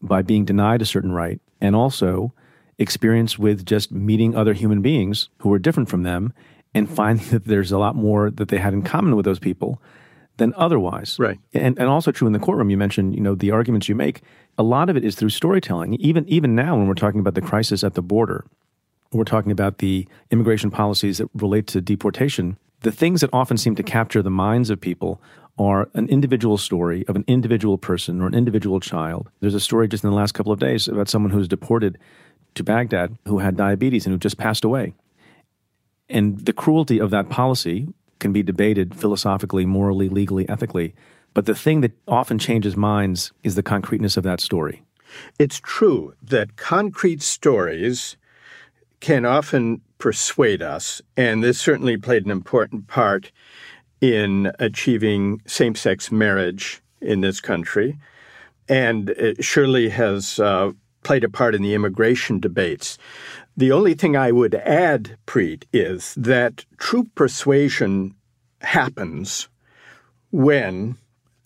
by being denied a certain right, and also experience with just meeting other human beings who were different from them and finding that there's a lot more that they had in common with those people than otherwise. Right. And and also true in the courtroom. You mentioned, you know, the arguments you make. A lot of it is through storytelling. Even even now when we're talking about the crisis at the border, we're talking about the immigration policies that relate to deportation, the things that often seem to capture the minds of people are an individual story of an individual person or an individual child. There's a story just in the last couple of days about someone who was deported to Baghdad who had diabetes and who just passed away. And the cruelty of that policy can be debated philosophically, morally, legally, ethically. But the thing that often changes minds is the concreteness of that story. It's true that concrete stories can often persuade us, and this certainly played an important part in achieving same-sex marriage in this country, and it surely has uh, played a part in the immigration debates. The only thing I would add, Preet, is that true persuasion happens when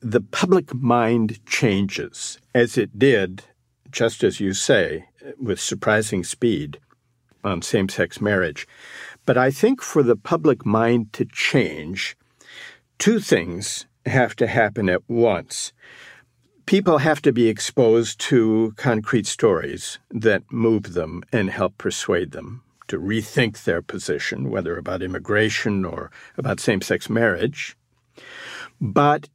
the public mind changes, as it did, just as you say, with surprising speed on same-sex marriage. But I think for the public mind to change, two things have to happen at once. People have to be exposed to concrete stories that move them and help persuade them to rethink their position, whether about immigration or about same-sex marriage. But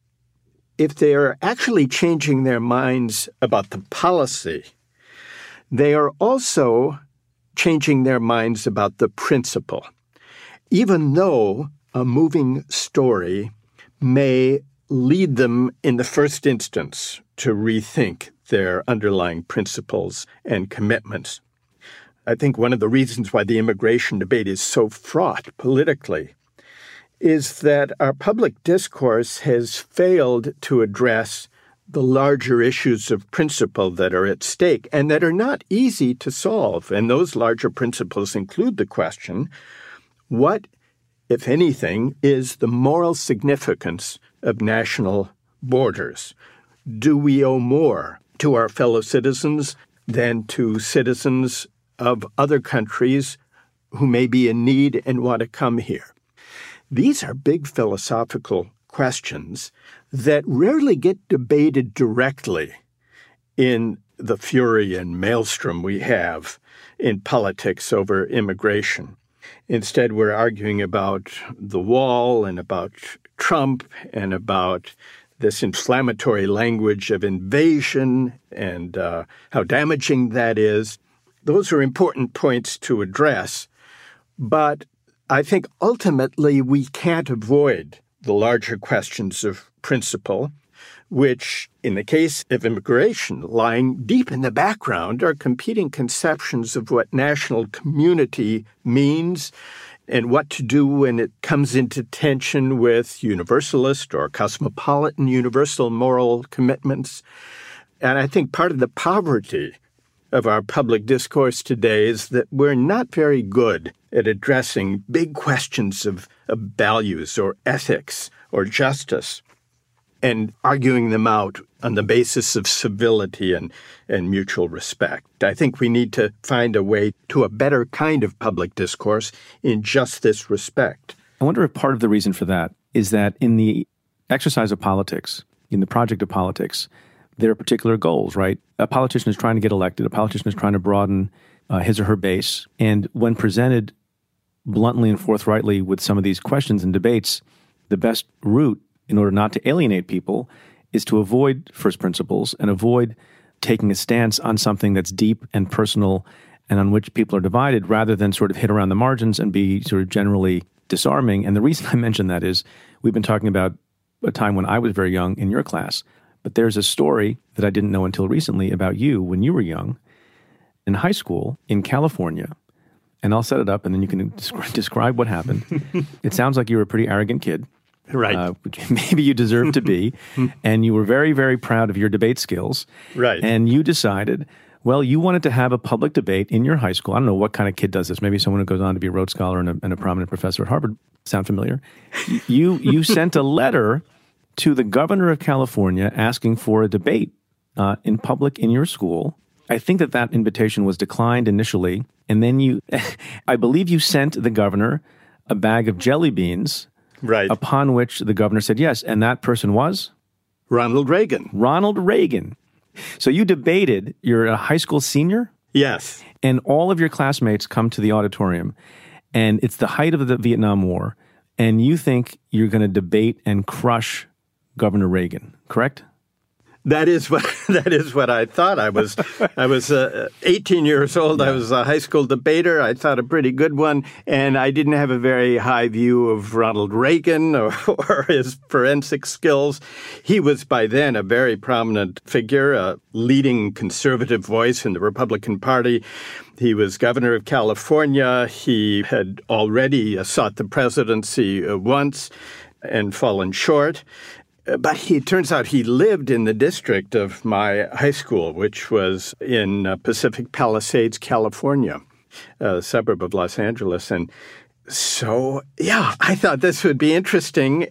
if they are actually changing their minds about the policy, they are also changing their minds about the principle, even though a moving story may lead them in the first instance to rethink their underlying principles and commitments. I think one of the reasons why the immigration debate is so fraught politically is that our public discourse has failed to address the larger issues of principle that are at stake and that are not easy to solve. And those larger principles include the question, what, if anything, is the moral significance of national borders? Do we owe more to our fellow citizens than to citizens of other countries who may be in need and want to come here? These are big philosophical questions that rarely get debated directly in the fury and maelstrom we have in politics over immigration. Instead, we're arguing about the wall and about Trump and about this inflammatory language of invasion and uh, how damaging that is. Those are important points to address, but I think ultimately we can't avoid the larger questions of principle, which, in the case of immigration, lying deep in the background are competing conceptions of what national community means and what to do when it comes into tension with universalist or cosmopolitan universal moral commitments. And I think part of the poverty of our public discourse today is that we're not very good at addressing big questions of, of values or ethics or justice and arguing them out on the basis of civility and, and mutual respect. I think we need to find a way to a better kind of public discourse in just this respect. I wonder if part of the reason for that is that in the exercise of politics, in the project of politics, there are particular goals, right? A politician is trying to get elected. A politician is trying to broaden uh, his or her base. And when presented bluntly and forthrightly with some of these questions and debates, the best route in order not to alienate people is to avoid first principles and avoid taking a stance on something that's deep and personal and on which people are divided, rather than sort of hit around the margins and be sort of generally disarming. And the reason I mention that is we've been talking about a time when I was very young in your class, but there's a story that I didn't know until recently about you when you were young in high school in California. And I'll set it up and then you can descri- describe what happened. It sounds like you were a pretty arrogant kid. Right. Uh, which maybe you deserve to be. And you were very, very proud of your debate skills. Right. And you decided, well, you wanted to have a public debate in your high school. I don't know what kind of kid does this. Maybe someone who goes on to be a Rhodes Scholar and a, and a prominent professor at Harvard. Sound familiar? You, you sent a letter to the governor of California asking for a debate uh, in public in your school. I think that that invitation was declined initially. And then you, I believe you sent the governor a bag of jelly beans. Right. Upon which the governor said yes, and that person was? Ronald Reagan. Ronald Reagan. So you debated, you're a high school senior? Yes. And all of your classmates come to the auditorium, and it's the height of the Vietnam War, and you think you're going to debate and crush Governor Reagan, correct? That is what that is what I thought. I was I was uh, eighteen years old. Yeah. I was a high school debater. I thought a pretty good one, and I didn't have a very high view of Ronald Reagan or, or his forensic skills. He was by then a very prominent figure, a leading conservative voice in the Republican Party. He was governor of California. He had already sought the presidency once and fallen short. But he, it turns out he lived in the district of my high school, which was in uh, Pacific Palisades, California, a suburb of Los Angeles. And so, yeah, I thought this would be interesting.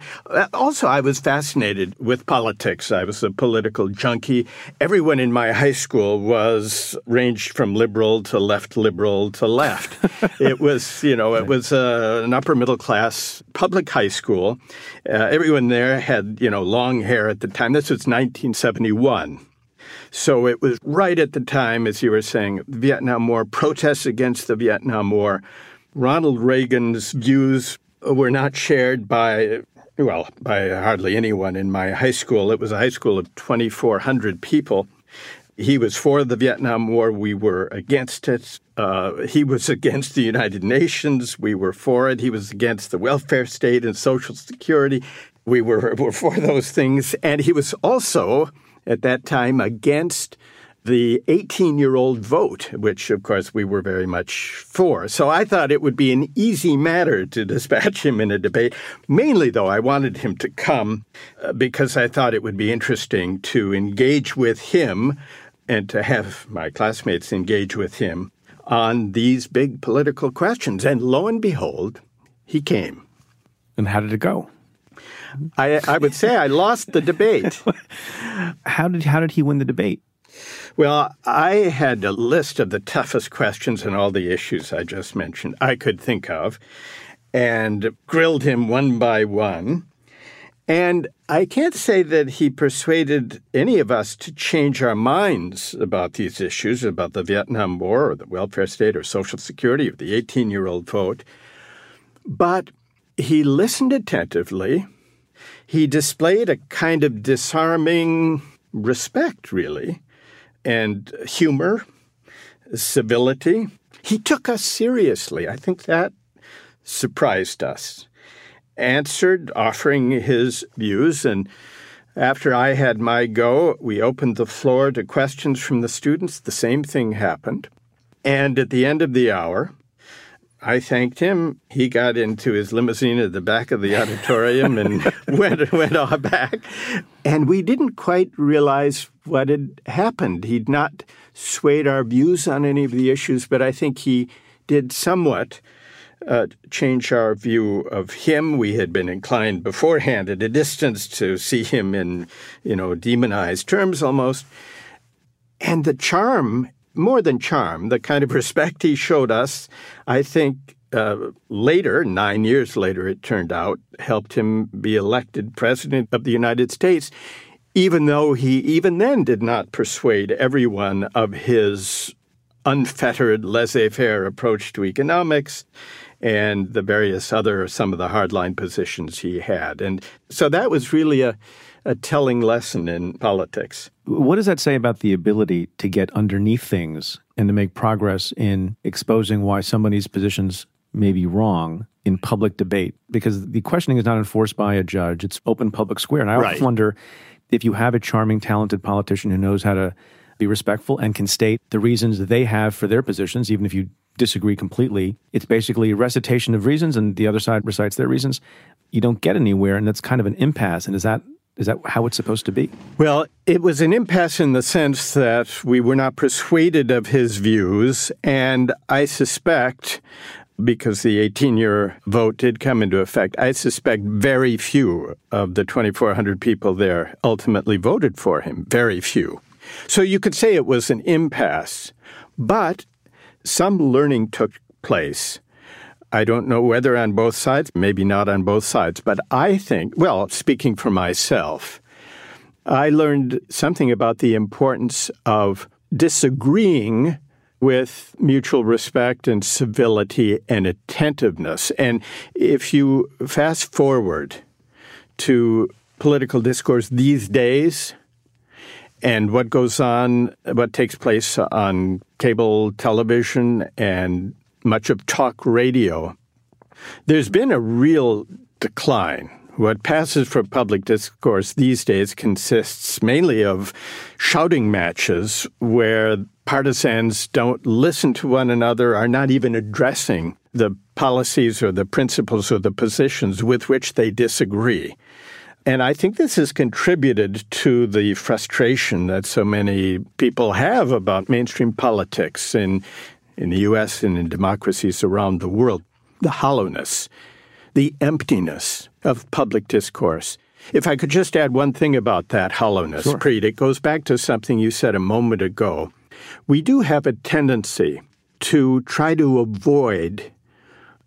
Also, I was fascinated with politics. I was a political junkie. Everyone in my high school was ranged from liberal to left, liberal to left. It was, you know, it was uh, an upper middle class public high school. Uh, everyone there had, you know, long hair at the time. This was nineteen seventy-one. So it was right at the time, as you were saying, Vietnam War, protests against the Vietnam War. Ronald Reagan's views were not shared by, well, by hardly anyone in my high school. It was a high school of twenty-four hundred people. He was for the Vietnam War. We were against it. Uh, he was against the United Nations. We were for it. He was against the welfare state and Social Security. We were, were for those things. And he was also, at that time, against the eighteen-year-old vote, which, of course, we were very much for. So I thought it would be an easy matter to dispatch him in a debate. Mainly, though, I wanted him to come because I thought it would be interesting to engage with him and to have my classmates engage with him on these big political questions. And lo and behold, he came. And how did it go? I, I would say I lost the debate. How did, how did he win the debate? Well, I had a list of the toughest questions and all the issues I just mentioned I could think of, and grilled him one by one. And I can't say that he persuaded any of us to change our minds about these issues, about the Vietnam War or the welfare state or Social Security or the eighteen-year-old vote. But he listened attentively. He displayed a kind of disarming respect, really, and humor, civility. He took us seriously. I think that surprised us. Answered, offering his views, and after I had my go, we opened the floor to questions from the students. The same thing happened. And at the end of the hour, I thanked him. He got into his limousine at the back of the auditorium and went went on back. And we didn't quite realize what had happened. He'd not swayed our views on any of the issues, but I think he did somewhat Uh, change our view of him. We had been inclined beforehand at a distance to see him in, you know, demonized terms almost. And the charm, more than charm, the kind of respect he showed us, I think uh, later, nine years later it turned out, helped him be elected president of the United States, even though he even then did not persuade everyone of his unfettered laissez-faire approach to economics and the various other, some of the hardline positions he had. And so that was really a, a telling lesson in politics. What does that say about the ability to get underneath things and to make progress in exposing why somebody's positions may be wrong in public debate? Because the questioning is not enforced by a judge. It's open, public, square. And I right. often wonder if you have a charming, talented politician who knows how to be respectful and can state the reasons they have for their positions, even if you disagree completely. It's basically a recitation of reasons, and the other side recites their reasons. You don't get anywhere, and that's kind of an impasse. And is that is that how it's supposed to be? Well, it was an impasse in the sense that we were not persuaded of his views, and I suspect, because the eighteen-year vote did come into effect, I suspect very few of the twenty-four hundred people there ultimately voted for him, very few. So you could say it was an impasse, but some learning took place. I don't know whether on both sides, maybe not on both sides, but I think, well, speaking for myself, I learned something about the importance of disagreeing with mutual respect and civility and attentiveness. And if you fast forward to political discourse these days, and what goes on, what takes place on cable television and much of talk radio, there's been a real decline. What passes for public discourse these days consists mainly of shouting matches where partisans don't listen to one another, are not even addressing the policies or the principles or the positions with which they disagree. And I think this has contributed to the frustration that so many people have about mainstream politics in, in the U S and in democracies around the world. The hollowness, the emptiness of public discourse. If I could just add one thing about that hollowness, sure. Preet, it goes back to something you said a moment ago. We do have a tendency to try to avoid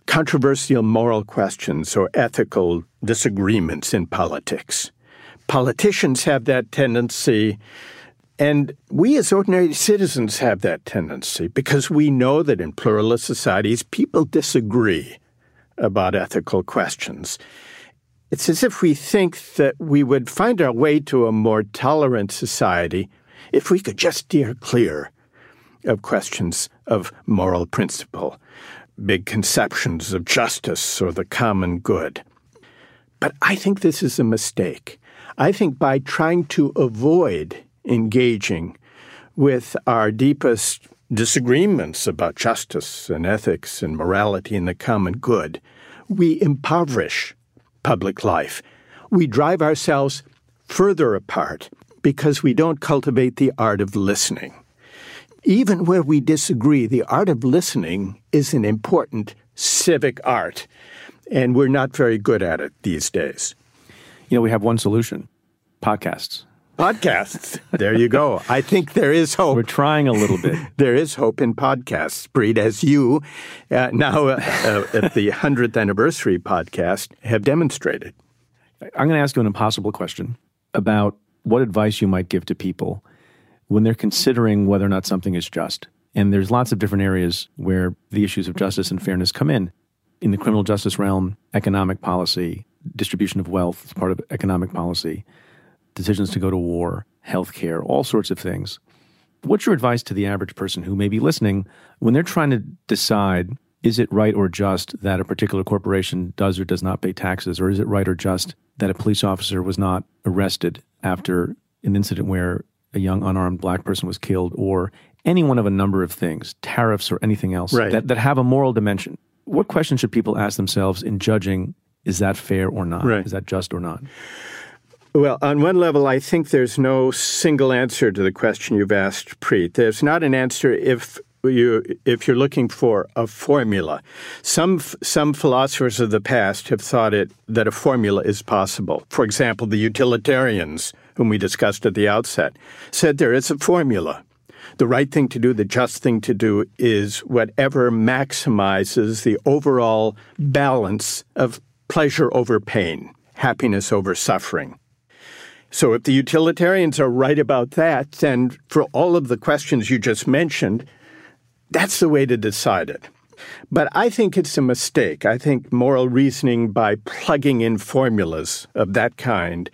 controversial moral questions or ethical disagreements in politics. Politicians have that tendency, and we as ordinary citizens have that tendency, because we know that in pluralist societies, people disagree about ethical questions. It's as if we think that we would find our way to a more tolerant society if we could just steer clear of questions of moral principle, big conceptions of justice or the common good. But I think this is a mistake. I think by trying to avoid engaging with our deepest disagreements about justice and ethics and morality and the common good, we impoverish public life. We drive ourselves further apart because we don't cultivate the art of listening. Even where we disagree, the art of listening is an important civic art, and we're not very good at it these days. You know, we have one solution: podcasts. Podcasts. There you go. I think there is hope. We're trying a little bit. There is hope in podcasts, Preet, as you uh, now uh, uh, at the one hundredth anniversary podcast have demonstrated. I'm going to ask you an impossible question about what advice you might give to people when they're considering whether or not something is just. And there's lots of different areas where the issues of justice and fairness come in. In the criminal justice realm, economic policy, distribution of wealth is part of economic policy, decisions to go to war, healthcare, all sorts of things. What's your advice to the average person who may be listening when they're trying to decide, is it right or just that a particular corporation does or does not pay taxes? Or is it right or just that a police officer was not arrested after an incident where a young unarmed black person was killed, or any one of a number of things, tariffs or anything else, right, that, that have a moral dimension? What questions should people ask themselves in judging, is that fair or not? Right. Is that just or not? Well, on one level, I think there's no single answer to the question you've asked, Preet. There's not an answer if you if you're looking for a formula. Some some philosophers of the past have thought it that a formula is possible. For example, the utilitarians, whom we discussed at the outset, said there is a formula. The right thing to do, the just thing to do, is whatever maximizes the overall balance of pleasure over pain, happiness over suffering. So if the utilitarians are right about that, then for all of the questions you just mentioned, that's the way to decide it. But I think it's a mistake. I think moral reasoning by plugging in formulas of that kind,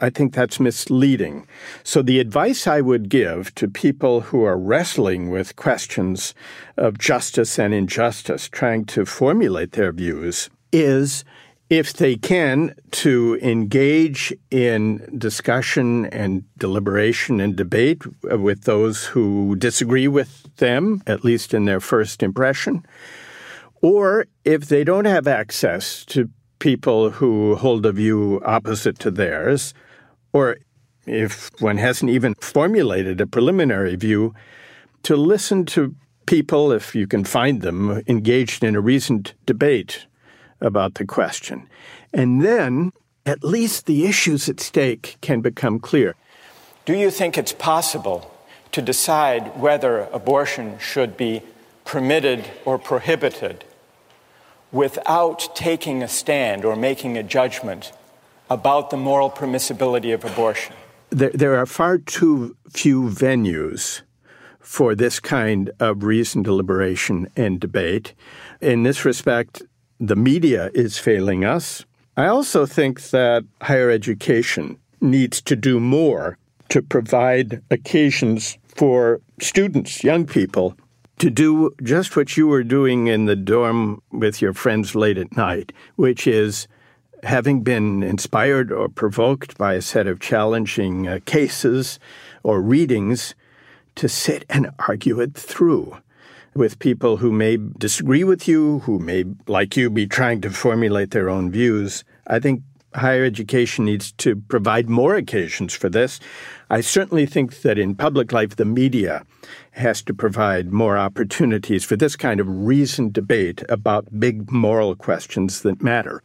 I think that's misleading. So the advice I would give to people who are wrestling with questions of justice and injustice, trying to formulate their views, is if they can, to engage in discussion and deliberation and debate with those who disagree with them, at least in their first impression, or if they don't have access to people who hold a view opposite to theirs, or if one hasn't even formulated a preliminary view, to listen to people, if you can find them, engaged in a reasoned debate about the question. And then at least the issues at stake can become clear. Do you think it's possible to decide whether abortion should be permitted or prohibited without taking a stand or making a judgment about the moral permissibility of abortion? There, there are far too few venues for this kind of reasoned deliberation and debate. In this respect, the media is failing us. I also think that higher education needs to do more to provide occasions for students, young people, to do just what you were doing in the dorm with your friends late at night, which is, having been inspired or provoked by a set of challenging uh, cases or readings, to sit and argue it through with people who may disagree with you, who may, like you, be trying to formulate their own views. I think higher education needs to provide more occasions for this. I certainly think that in public life, the media has to provide more opportunities for this kind of reasoned debate about big moral questions that matter.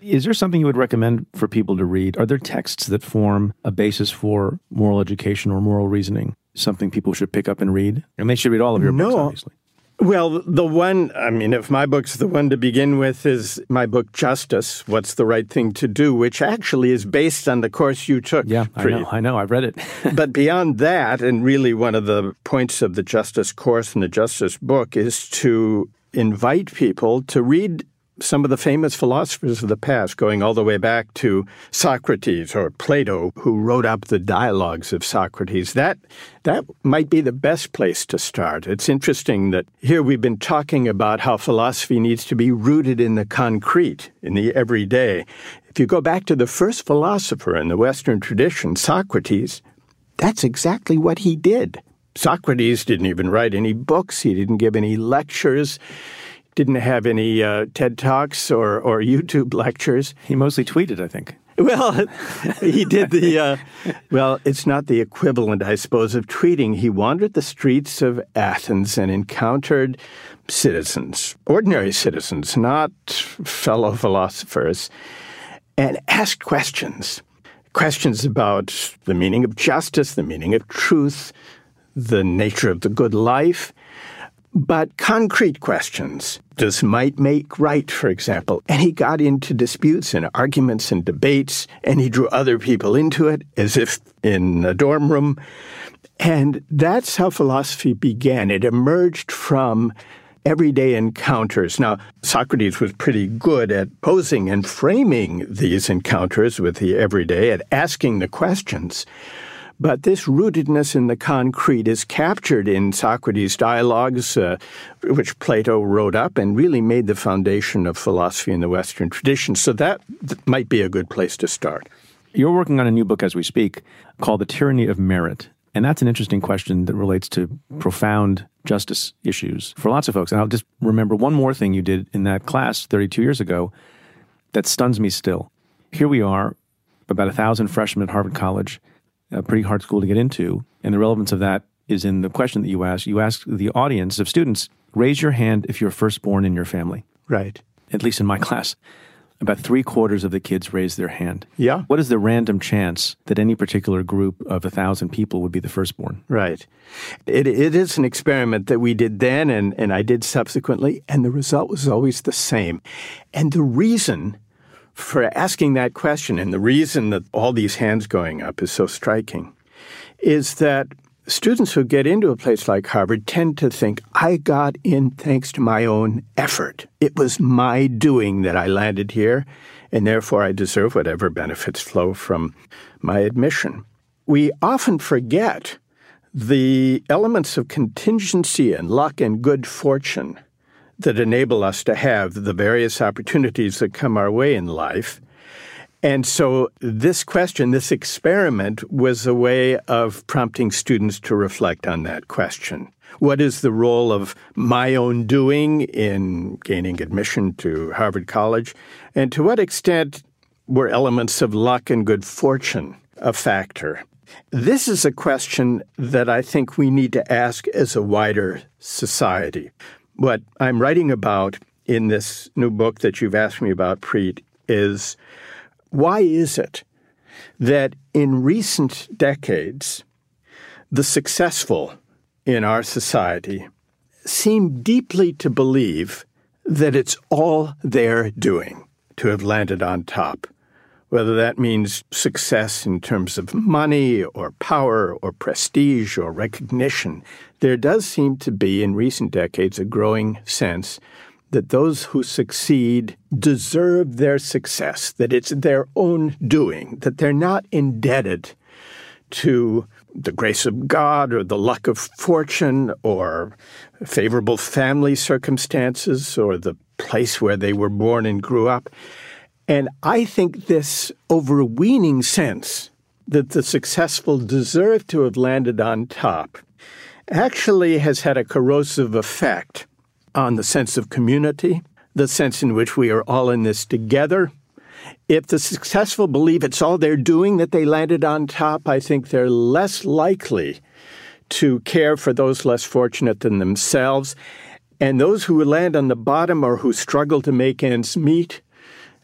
Is there something you would recommend for people to read? Are there texts that form a basis for moral education or moral reasoning? Something people should pick up and read? And they should read all of your no. books, obviously. Well, the one, I mean, if my book's the one to begin with, is my book, Justice, What's the Right Thing to Do, which actually is based on the course you took. Yeah, I know, I know, I've read it. But beyond that, and really one of the points of the Justice course and the Justice book is to invite people to read some of the famous philosophers of the past, going all the way back to Socrates or Plato, who wrote up the dialogues of Socrates. That that might be the best place to start. It's interesting that here we've been talking about how philosophy needs to be rooted in the concrete, in the everyday. If you go back to the first philosopher in the Western tradition, Socrates, that's exactly what he did. Socrates didn't even write any books. He didn't give any lectures. Didn't have any uh, TED Talks or, or YouTube lectures. He mostly tweeted, I think. Well, he did the, uh, well, it's not the equivalent, I suppose, of tweeting. He wandered the streets of Athens and encountered citizens, ordinary citizens, not fellow philosophers, and asked questions. questions about the meaning of justice, the meaning of truth, the nature of the good life, but concrete questions. Does might make right, for example? And he got into disputes and arguments and debates, and he drew other people into it as if in a dorm room. And that's how philosophy began. It emerged from everyday encounters. Now, Socrates was pretty good at posing and framing these encounters with the everyday, at asking the questions. But this rootedness in the concrete is captured in Socrates' dialogues, uh, which Plato wrote up and really made the foundation of philosophy in the Western tradition. So that might be a good place to start. You're working on a new book as we speak called The Tyranny of Merit. And that's an interesting question that relates to profound justice issues for lots of folks. And I'll just remember one more thing you did in that class thirty-two years ago that stuns me still. Here we are, about one thousand freshmen at Harvard College, a pretty hard school to get into. And the relevance of that is in the question that you asked. You asked the audience of students, raise your hand if you're firstborn in your family. Right. At least in my class. About three quarters of the kids raised their hand. Yeah. What is the random chance that any particular group of one thousand people would be the firstborn? Right. It, it is an experiment that we did then and, and I did subsequently, and the result was always the same. And the reason for asking that question, and the reason that all these hands going up is so striking, is that students who get into a place like Harvard tend to think, I got in thanks to my own effort. It was my doing that I landed here, and therefore I deserve whatever benefits flow from my admission. We often forget the elements of contingency and luck and good fortune that enable us to have the various opportunities that come our way in life. And so this question, this experiment, was a way of prompting students to reflect on that question. What is the role of my own doing in gaining admission to Harvard College? And to what extent were elements of luck and good fortune a factor? This is a question that I think we need to ask as a wider society. What I'm writing about in this new book that you've asked me about, Preet, is why is it that in recent decades, the successful in our society seem deeply to believe that it's all their doing to have landed on top, whether that means success in terms of money or power or prestige or recognition? There does seem to be in recent decades a growing sense that those who succeed deserve their success, that it's their own doing, that they're not indebted to the grace of God or the luck of fortune or favorable family circumstances or the place where they were born and grew up. And I think this overweening sense that the successful deserve to have landed on top actually has had a corrosive effect on the sense of community, the sense in which we are all in this together. If the successful believe it's all they're doing that they landed on top, I think they're less likely to care for those less fortunate than themselves. And those who land on the bottom or who struggle to make ends meet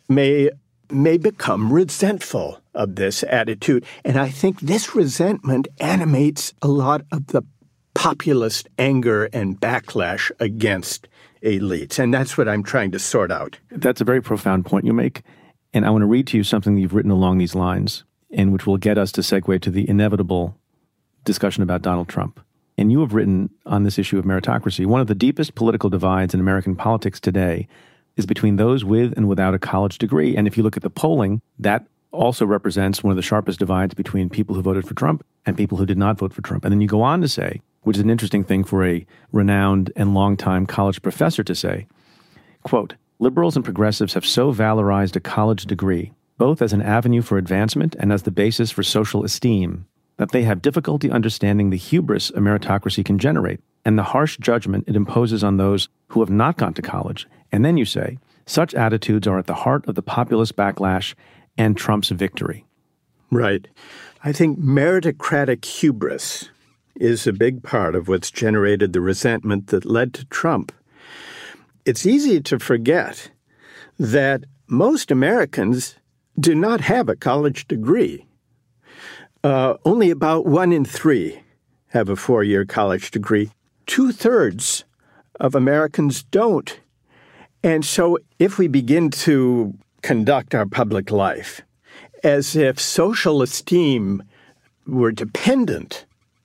may, may become resentful of this attitude. And I think this resentment animates a lot of the populist anger and backlash against elites. And that's what I'm trying to sort out. That's a very profound point you make. And I want to read to you something you've written along these lines, and which will get us to segue to the inevitable discussion about Donald Trump. And you have written on this issue of meritocracy, one of the deepest political divides in American politics today is between those with and without a college degree. And if you look at the polling, that also represents one of the sharpest divides between people who voted for Trump and people who did not vote for Trump. And then you go on to say, which is an interesting thing for a renowned and longtime college professor to say, quote, liberals and progressives have so valorized a college degree, both as an avenue for advancement and as the basis for social esteem, that they have difficulty understanding the hubris a meritocracy can generate and the harsh judgment it imposes on those who have not gone to college. And then you say, such attitudes are at the heart of the populist backlash and Trump's victory. Right. I think meritocratic hubris is a big part of what's generated the resentment that led to Trump. It's easy to forget that most Americans do not have a college degree. Uh, only about one in three have a four-year college degree. Two-thirds of Americans don't. And so if we begin to conduct our public life as if social esteem were dependent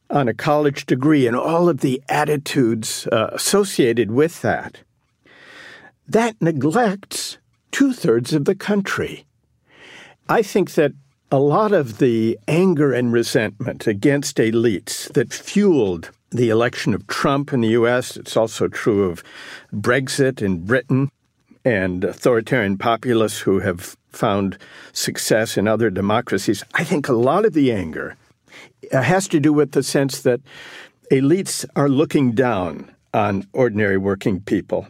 on a college degree and all of the attitudes uh, associated with that, that neglects two-thirds of the country. I think that a lot of the anger and resentment against elites that fueled the election of Trump in the U S, it's also true of Brexit in Britain and authoritarian populists who have found success in other democracies. I think a lot of the anger has to do with the sense that elites are looking down on ordinary working people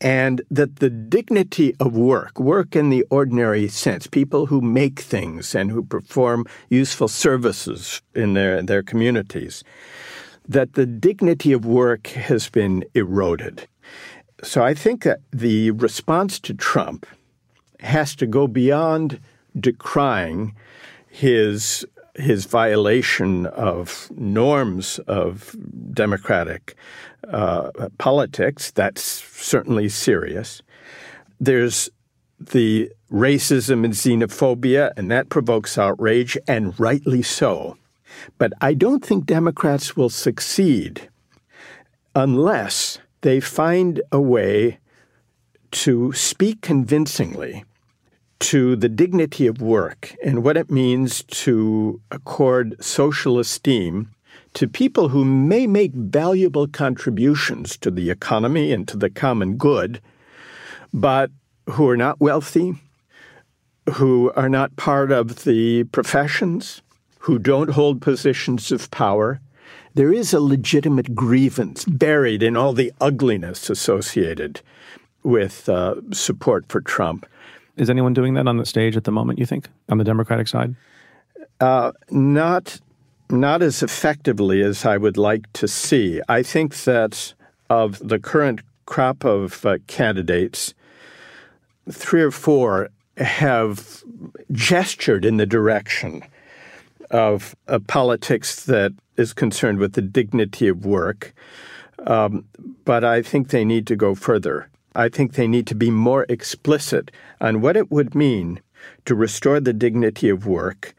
and that the dignity of work, work in the ordinary sense, people who make things and who perform useful services in their, their communities, that the dignity of work has been eroded. So I think that the response to Trump has to go beyond decrying his his violation of norms of democratic uh, politics. That's certainly serious. There's the racism and xenophobia, and that provokes outrage, and rightly so. But I don't think Democrats will succeed unless they find a way to speak convincingly to the dignity of work and what it means to accord social esteem to people who may make valuable contributions to the economy and to the common good, but who are not wealthy, who are not part of the professions, who don't hold positions of power. There is a legitimate grievance buried in all the ugliness associated with uh, support for Trump. Is anyone doing that on the stage at the moment, you think, on the Democratic side? Uh, not, not as effectively as I would like to see. I think that of the current crop of uh, candidates, three or four have gestured in the direction of a politics that is concerned with the dignity of work. Um, but I think they need to go further. I think they need to be more explicit on what it would mean to restore the dignity of work,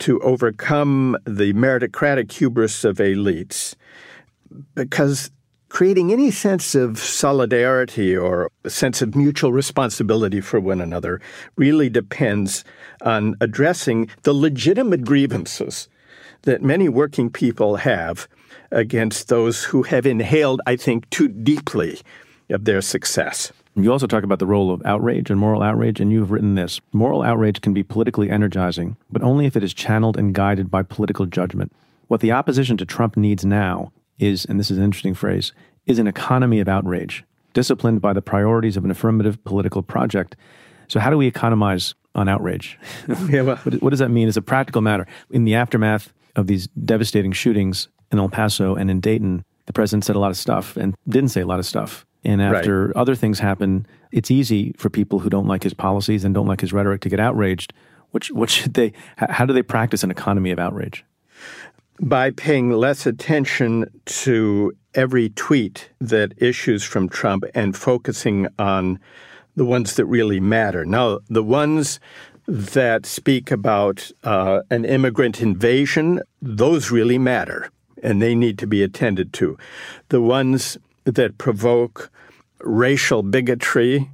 to overcome the meritocratic hubris of elites, because creating any sense of solidarity or a sense of mutual responsibility for one another really depends on addressing the legitimate grievances that many working people have against those who have inhaled, I think, too deeply of their success. You also talk about the role of outrage and moral outrage, and you've written this. Moral outrage can be politically energizing, but only if it is channeled and guided by political judgment. What the opposition to Trump needs now is, and this is an interesting phrase, is an economy of outrage, disciplined by the priorities of an affirmative political project. So how do we economize on outrage? Yeah, well, what, what does that mean as a practical matter? In the aftermath of these devastating shootings in El Paso and in Dayton, the president said a lot of stuff and didn't say a lot of stuff. And after right. other things happen, it's easy for people who don't like his policies and don't like his rhetoric to get outraged. Which, what should they, how do they practice an economy of outrage? By paying less attention to every tweet that issues from Trump and focusing on the ones that really matter. Now, the ones that speak about uh, an immigrant invasion, those really matter, and they need to be attended to. The ones that provoke racial bigotry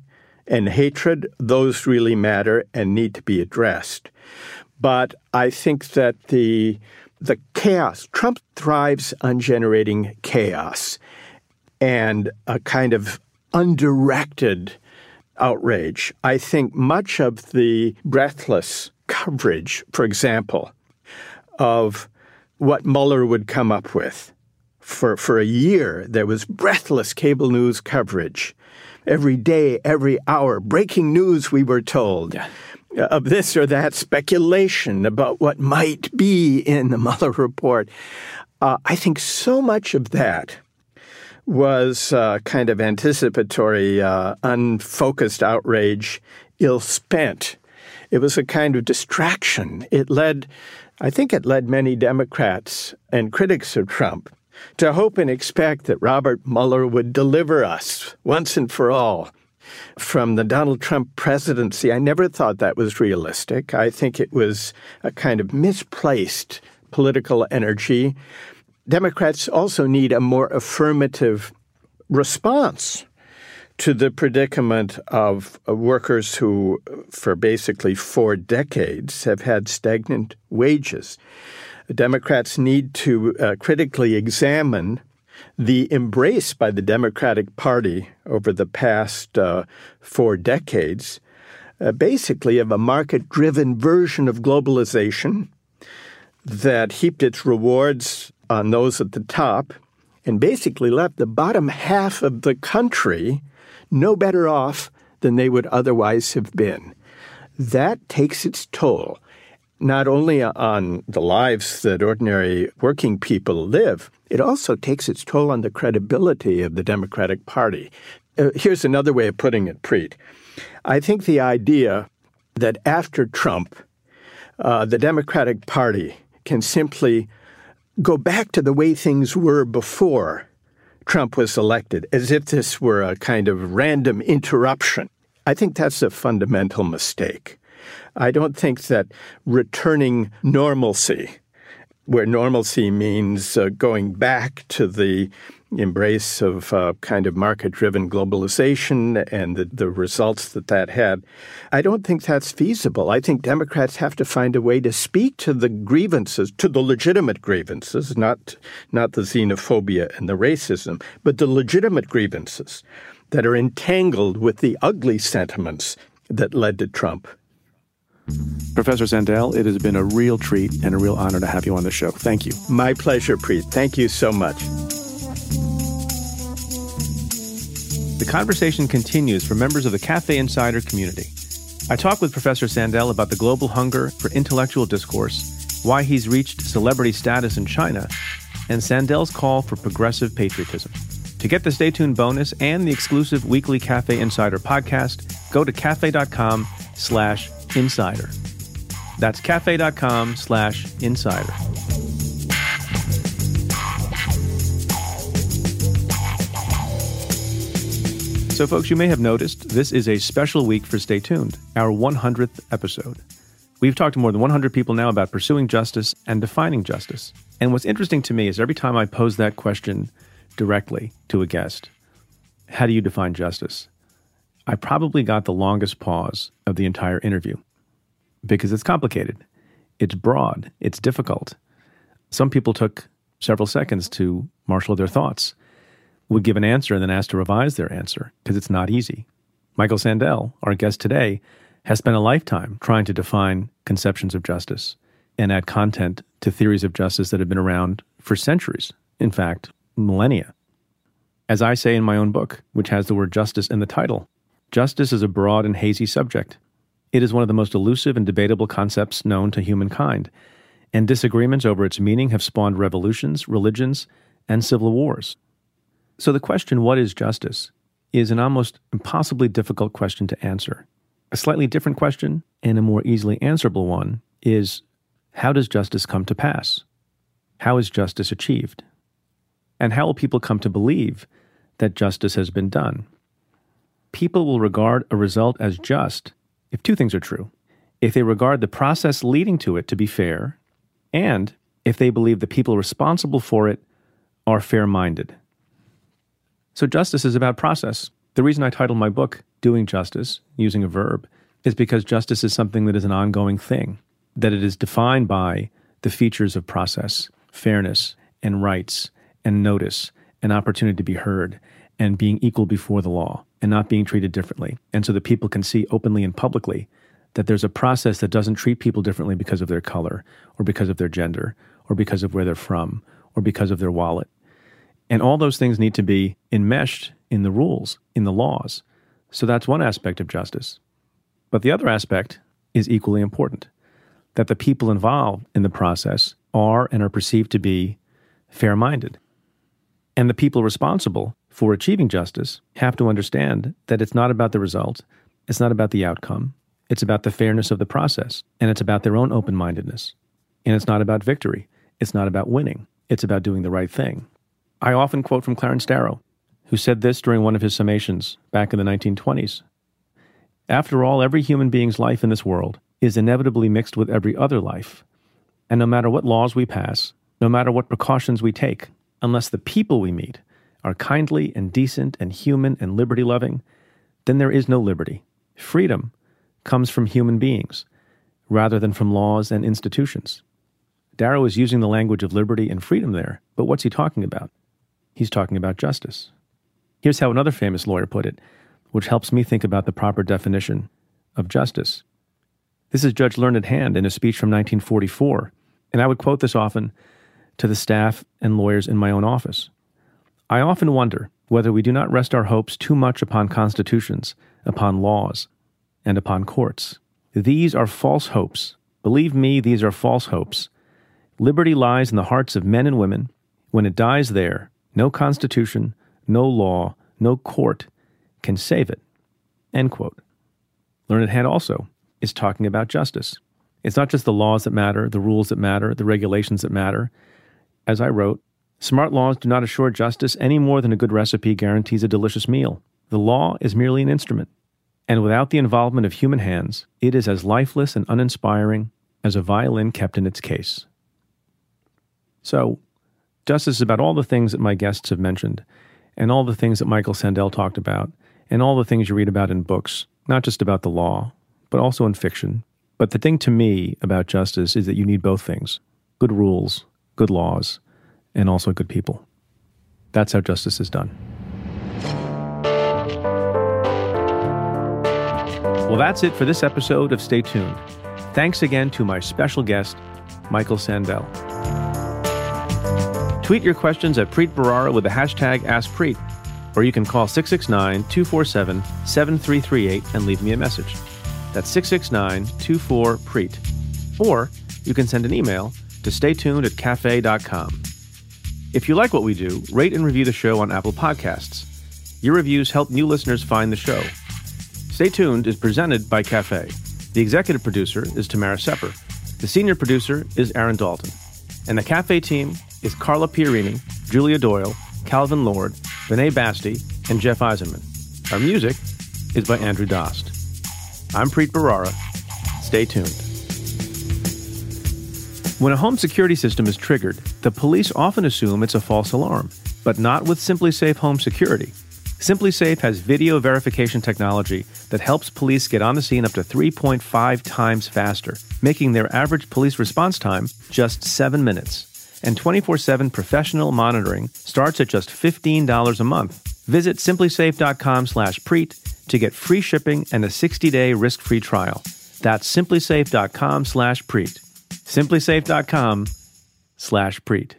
and hatred, those really matter and need to be addressed. But I think that the the chaos, Trump thrives on generating chaos and a kind of undirected outrage. I think much of the breathless coverage, for example, of what Mueller would come up with. For, for a year, there was breathless cable news coverage. Every day, every hour, breaking news, we were told. Yeah. Of this or that speculation about what might be in the Mueller report. Uh, I think so much of that was uh, kind of anticipatory, uh, unfocused outrage, ill-spent It was a kind of distraction. It led, I think it led many Democrats and critics of Trump to hope and expect that Robert Mueller would deliver us once and for all from the Donald Trump presidency. I never thought that was realistic. I think it was a kind of misplaced political energy. Democrats also need a more affirmative response to the predicament of workers who, for basically four decades, have had stagnant wages. Democrats need to uh, critically examine the embrace by the Democratic Party over the past uh, four decades, uh, basically of a market-driven version of globalization that heaped its rewards on those at the top and basically left the bottom half of the country no better off than they would otherwise have been. That takes its toll, not only on the lives that ordinary working people live, it also takes its toll on the credibility of the Democratic Party. Uh, here's another way of putting it, Preet. I think the idea that after Trump, uh, the Democratic Party can simply go back to the way things were before Trump was elected, as if this were a kind of random interruption, I think that's a fundamental mistake. I don't think that returning normalcy, where normalcy means uh, going back to the embrace of uh, kind of market-driven globalization and the, the results that that had, I don't think that's feasible. I think Democrats have to find a way to speak to the grievances, to the legitimate grievances, not, not the xenophobia and the racism, but the legitimate grievances that are entangled with the ugly sentiments that led to Trump. Professor Sandel, it has been a real treat and a real honor to have you on the show. Thank you. My pleasure, Preet. Thank you so much. The conversation continues for members of the CAFE Insider community. I talk with Professor Sandel about the global hunger for intellectual discourse, why he's reached celebrity status in China, and Sandel's call for progressive patriotism. To get the Stay Tuned bonus and the exclusive weekly CAFE Insider podcast, go to cafe.com slash Insider. That's cafe.com slash insider. So folks, you may have noticed this is a special week for Stay Tuned, our one hundredth episode. We've talked to more than one hundred people now about pursuing justice and defining justice. And what's interesting to me is every time I pose that question directly to a guest, how do you define justice? I probably got the longest pause of the entire interview because it's complicated. It's broad. It's difficult. Some people took several seconds to marshal their thoughts, would give an answer and then asked to revise their answer because it's not easy. Michael Sandel, our guest today, has spent a lifetime trying to define conceptions of justice and add content to theories of justice that have been around for centuries, in fact, millennia. As I say in my own book, which has the word justice in the title, justice is a broad and hazy subject. It is one of the most elusive and debatable concepts known to humankind, and disagreements over its meaning have spawned revolutions, religions, and civil wars. So the question, what is justice, is an almost impossibly difficult question to answer. A slightly different question, and a more easily answerable one, is how does justice come to pass? How is justice achieved? And how will people come to believe that justice has been done? People will regard a result as just if two things are true. If they regard the process leading to it to be fair, and if they believe the people responsible for it are fair-minded. So justice is about process. The reason I titled my book, Doing Justice, using a verb, is because justice is something that is an ongoing thing, that it is defined by the features of process, fairness, and rights, and notice, an opportunity to be heard, and being equal before the law, and not being treated differently. And so that people can see openly and publicly that there's a process that doesn't treat people differently because of their color, or because of their gender, or because of where they're from, or because of their wallet. And all those things need to be enmeshed in the rules, in the laws. So that's one aspect of justice. But the other aspect is equally important, that the people involved in the process are and are perceived to be fair-minded. And the people responsible for achieving justice have to understand that it's not about the result, it's not about the outcome, It's about the fairness of the process, and it's about their own open-mindedness. And it's not about victory. It's not about winning. It's about doing the right thing. I often quote from Clarence Darrow, who said this during one of his summations back in the nineteen twenties. After all, every human being's life in this world is inevitably mixed with every other life. And no matter what laws we pass, no matter what precautions we take, unless the people we meet are kindly and decent and human and liberty-loving, then there is no liberty. Freedom comes from human beings rather than from laws and institutions. Darrow is using the language of liberty and freedom there, but what's he talking about? He's talking about justice. Here's how another famous lawyer put it, which helps me think about the proper definition of justice. This is Judge Learned Hand in a speech from nineteen forty-four, and I would quote this often to the staff and lawyers in my own office. I often wonder whether we do not rest our hopes too much upon constitutions, upon laws, and upon courts. These are false hopes. Believe me, these are false hopes. Liberty lies in the hearts of men and women. When it dies there, no constitution, no law, no court can save it. End quote. Learned Hand also is talking about justice. It's not just the laws that matter, the rules that matter, the regulations that matter. As I wrote, smart laws do not assure justice any more than a good recipe guarantees a delicious meal. The law is merely an instrument. And without the involvement of human hands, it is as lifeless and uninspiring as a violin kept in its case. So, justice is about all the things that my guests have mentioned, and all the things that Michael Sandel talked about, and all the things you read about in books, not just about the law, but also in fiction. But the thing to me about justice is that you need both things: good rules, good laws, and also good people. That's how justice is done. Well, that's it for this episode of Stay Tuned. Thanks again to my special guest, Michael Sandel. Tweet your questions at Preet Bharara with the hashtag AskPreet, or you can call six six nine, two four seven, seven three three eight and leave me a message. That's six six nine, two four, Preet. Or you can send an email to staytuned at cafe dot com. If you like what we do, rate and review the show on Apple Podcasts. Your reviews help new listeners find the show. Stay Tuned is presented by CAFE. The executive producer is Tamara Sepper. The senior producer is Aaron Dalton. And the CAFE team is Carla Pierini, Julia Doyle, Calvin Lord, Vinay Basti, and Jeff Eisenman. Our music is by Andrew Dost. I'm Preet Bharara. Stay tuned. When a home security system is triggered, the police often assume it's a false alarm, but not with SimpliSafe Home Security. SimpliSafe has video verification technology that helps police get on the scene up to three point five times faster, making their average police response time just seven minutes. And twenty-four seven professional monitoring starts at just fifteen dollars a month. Visit simplisafe dot com slash preet to get free shipping and a sixty-day risk-free trial. That's simplisafe dot com slash preet. simplisafe dot com slash preet.